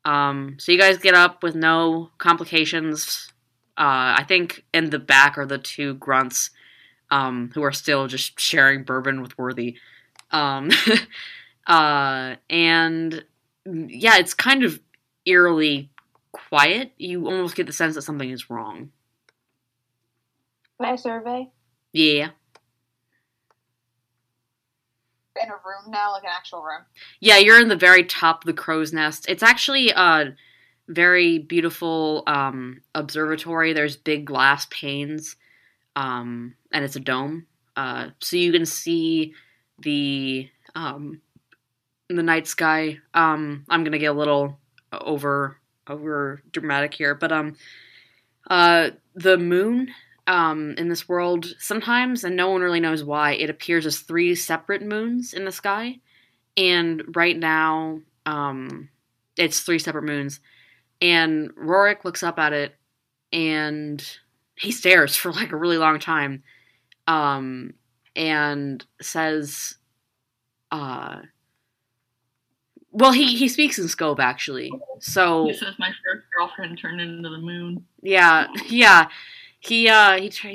So you guys get up with no complications. I think in the back are the two grunts, who are still just sharing bourbon with Worthy. And yeah, it's kind of eerily quiet. You almost get the sense that something is wrong. Can I survey? Yeah. In a room now, like an actual room. Yeah, you're in the very top of the Crow's Nest. It's actually a very beautiful observatory. There's big glass panes, and it's a dome. So you can see the in the night sky. I'm gonna get a little over dramatic here, but the moon in this world sometimes, and no one really knows why, it appears as three separate moons in the sky, and right now it's three separate moons. And Rorik looks up at it, and he stares for, like, a really long time, and says, well, he speaks in Skov, actually, so... He says, my first girlfriend turned into the moon. Yeah, he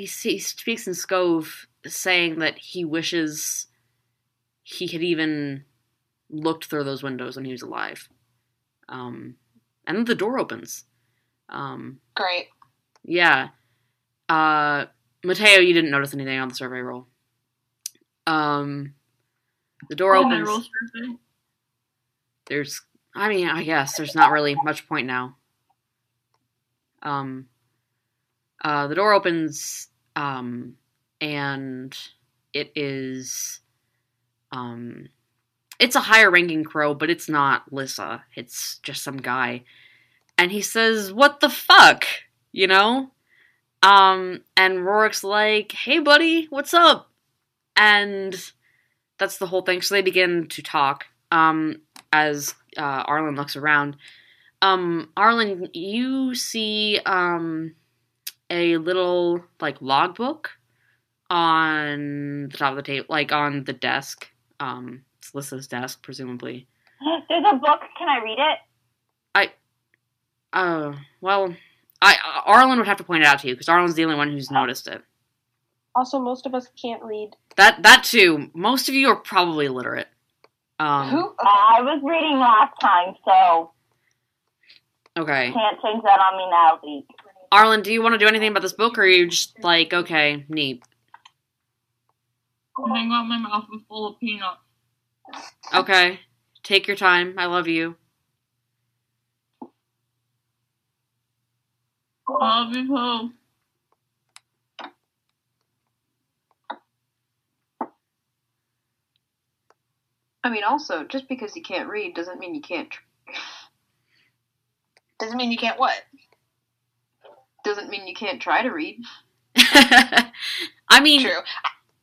speaks in Skov, saying that he wishes he had even looked through those windows when he was alive, and then the door opens. Great. Yeah. Mateo, you didn't notice anything on the survey roll. The door opens. My roll survey? I guess there's not really much point now. The door opens, and it is, it's a higher-ranking crow, but it's not Lyssa. It's just some guy. And he says, what the fuck? You know? And Rorik's like, hey, buddy, what's up? And that's the whole thing. So they begin to talk, as Arlen looks around. Arlen, you see a little, like, logbook on the top of the table, like, on the desk. It's Lissa's desk, presumably. There's a book. Can I read it? Arlen would have to point it out to you, because Arlen's the only one who's noticed it. Also, most of us can't read. That too. Most of you are probably illiterate. Who? Okay. I was reading last time, so... Okay. Can't change that on me now, Zeke. Arlen, do you want to do anything about this book, or are you just like, okay, neat? Hang on, my mouth is full of peanuts. Okay. Take your time. I love you. Love you, home. I mean, also, just because you can't read doesn't mean you can't... Doesn't mean you can't what? Doesn't mean you can't try to read. I mean... True.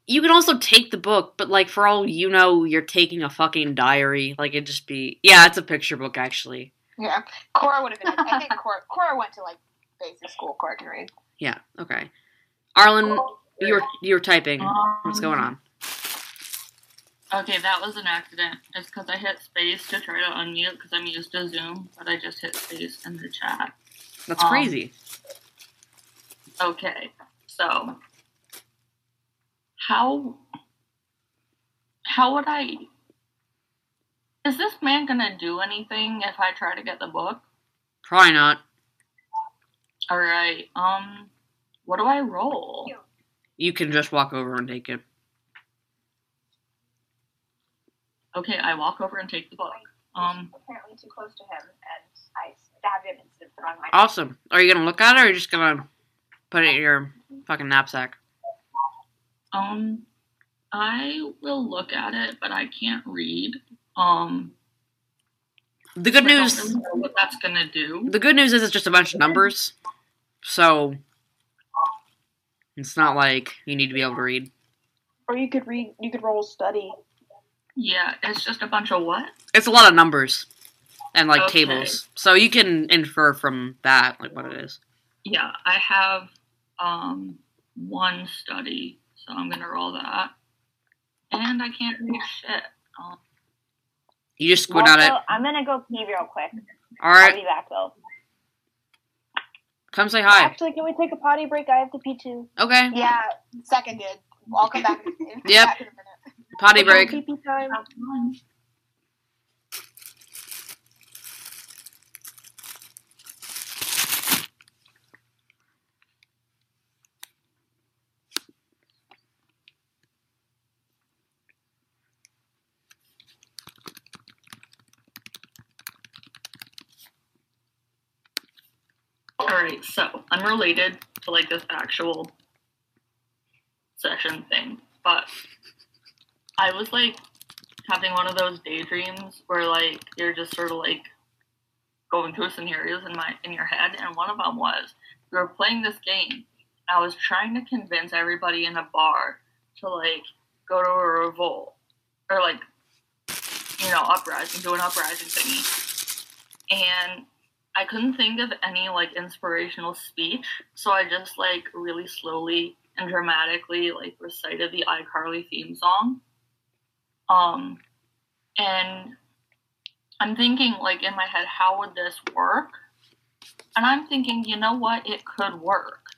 You can also take the book, but, like, for all you know, you're taking a fucking diary. Like, it'd just be... Yeah, it's a picture book, actually. Yeah. Cora would have been... I think Cora went to, like, basic school. Cora can read. Yeah, okay. Arlen, you were typing. What's going on? Okay, that was an accident. It's because I hit space to try to unmute, because I'm used to Zoom, but I just hit space in the chat. That's crazy. Okay, so... How would I... Is this man gonna do anything if I try to get the book? Probably not. Alright, what do I roll? You can just walk over and take it. Okay, I walk over and take the book. Apparently too close to him, and I stabbed him instead of throwing my... Awesome. Are you gonna look at it, or are you just gonna put it in your fucking knapsack? I will look at it, but I can't read. The good news... I don't really know what that's gonna do. The good news is it's just a bunch of numbers. So, it's not like you need to be able to read. Or you could read, you could roll study. Yeah, it's just a bunch of what? It's a lot of numbers. And, like, okay. Tables. So you can infer from that, like, what it is. Yeah, I have, one study... So I'm going to roll that. And I can't read shit. You just squint at it. I'm going to go pee real quick. All right. I'll be back, though. Come say hi. Actually, can we take a potty break? I have to pee, too. Okay. Yeah, seconded. I'll come back in a minute. Yep. Potty break. Pee-pee time. Alright, so, unrelated to, like, this actual session thing, but I was, like, having one of those daydreams where, like, you're just sort of, like, going through scenarios in your head, and one of them was, we were playing this game. I was trying to convince everybody in a bar to, like, go to a revolt, or, like, you know, uprising, do an uprising thingy. And I couldn't think of any, like, inspirational speech, so I just, like, really slowly and dramatically, like, recited the iCarly theme song. And I'm thinking, like, in my head, how would this work? And I'm thinking, you know what? It could work.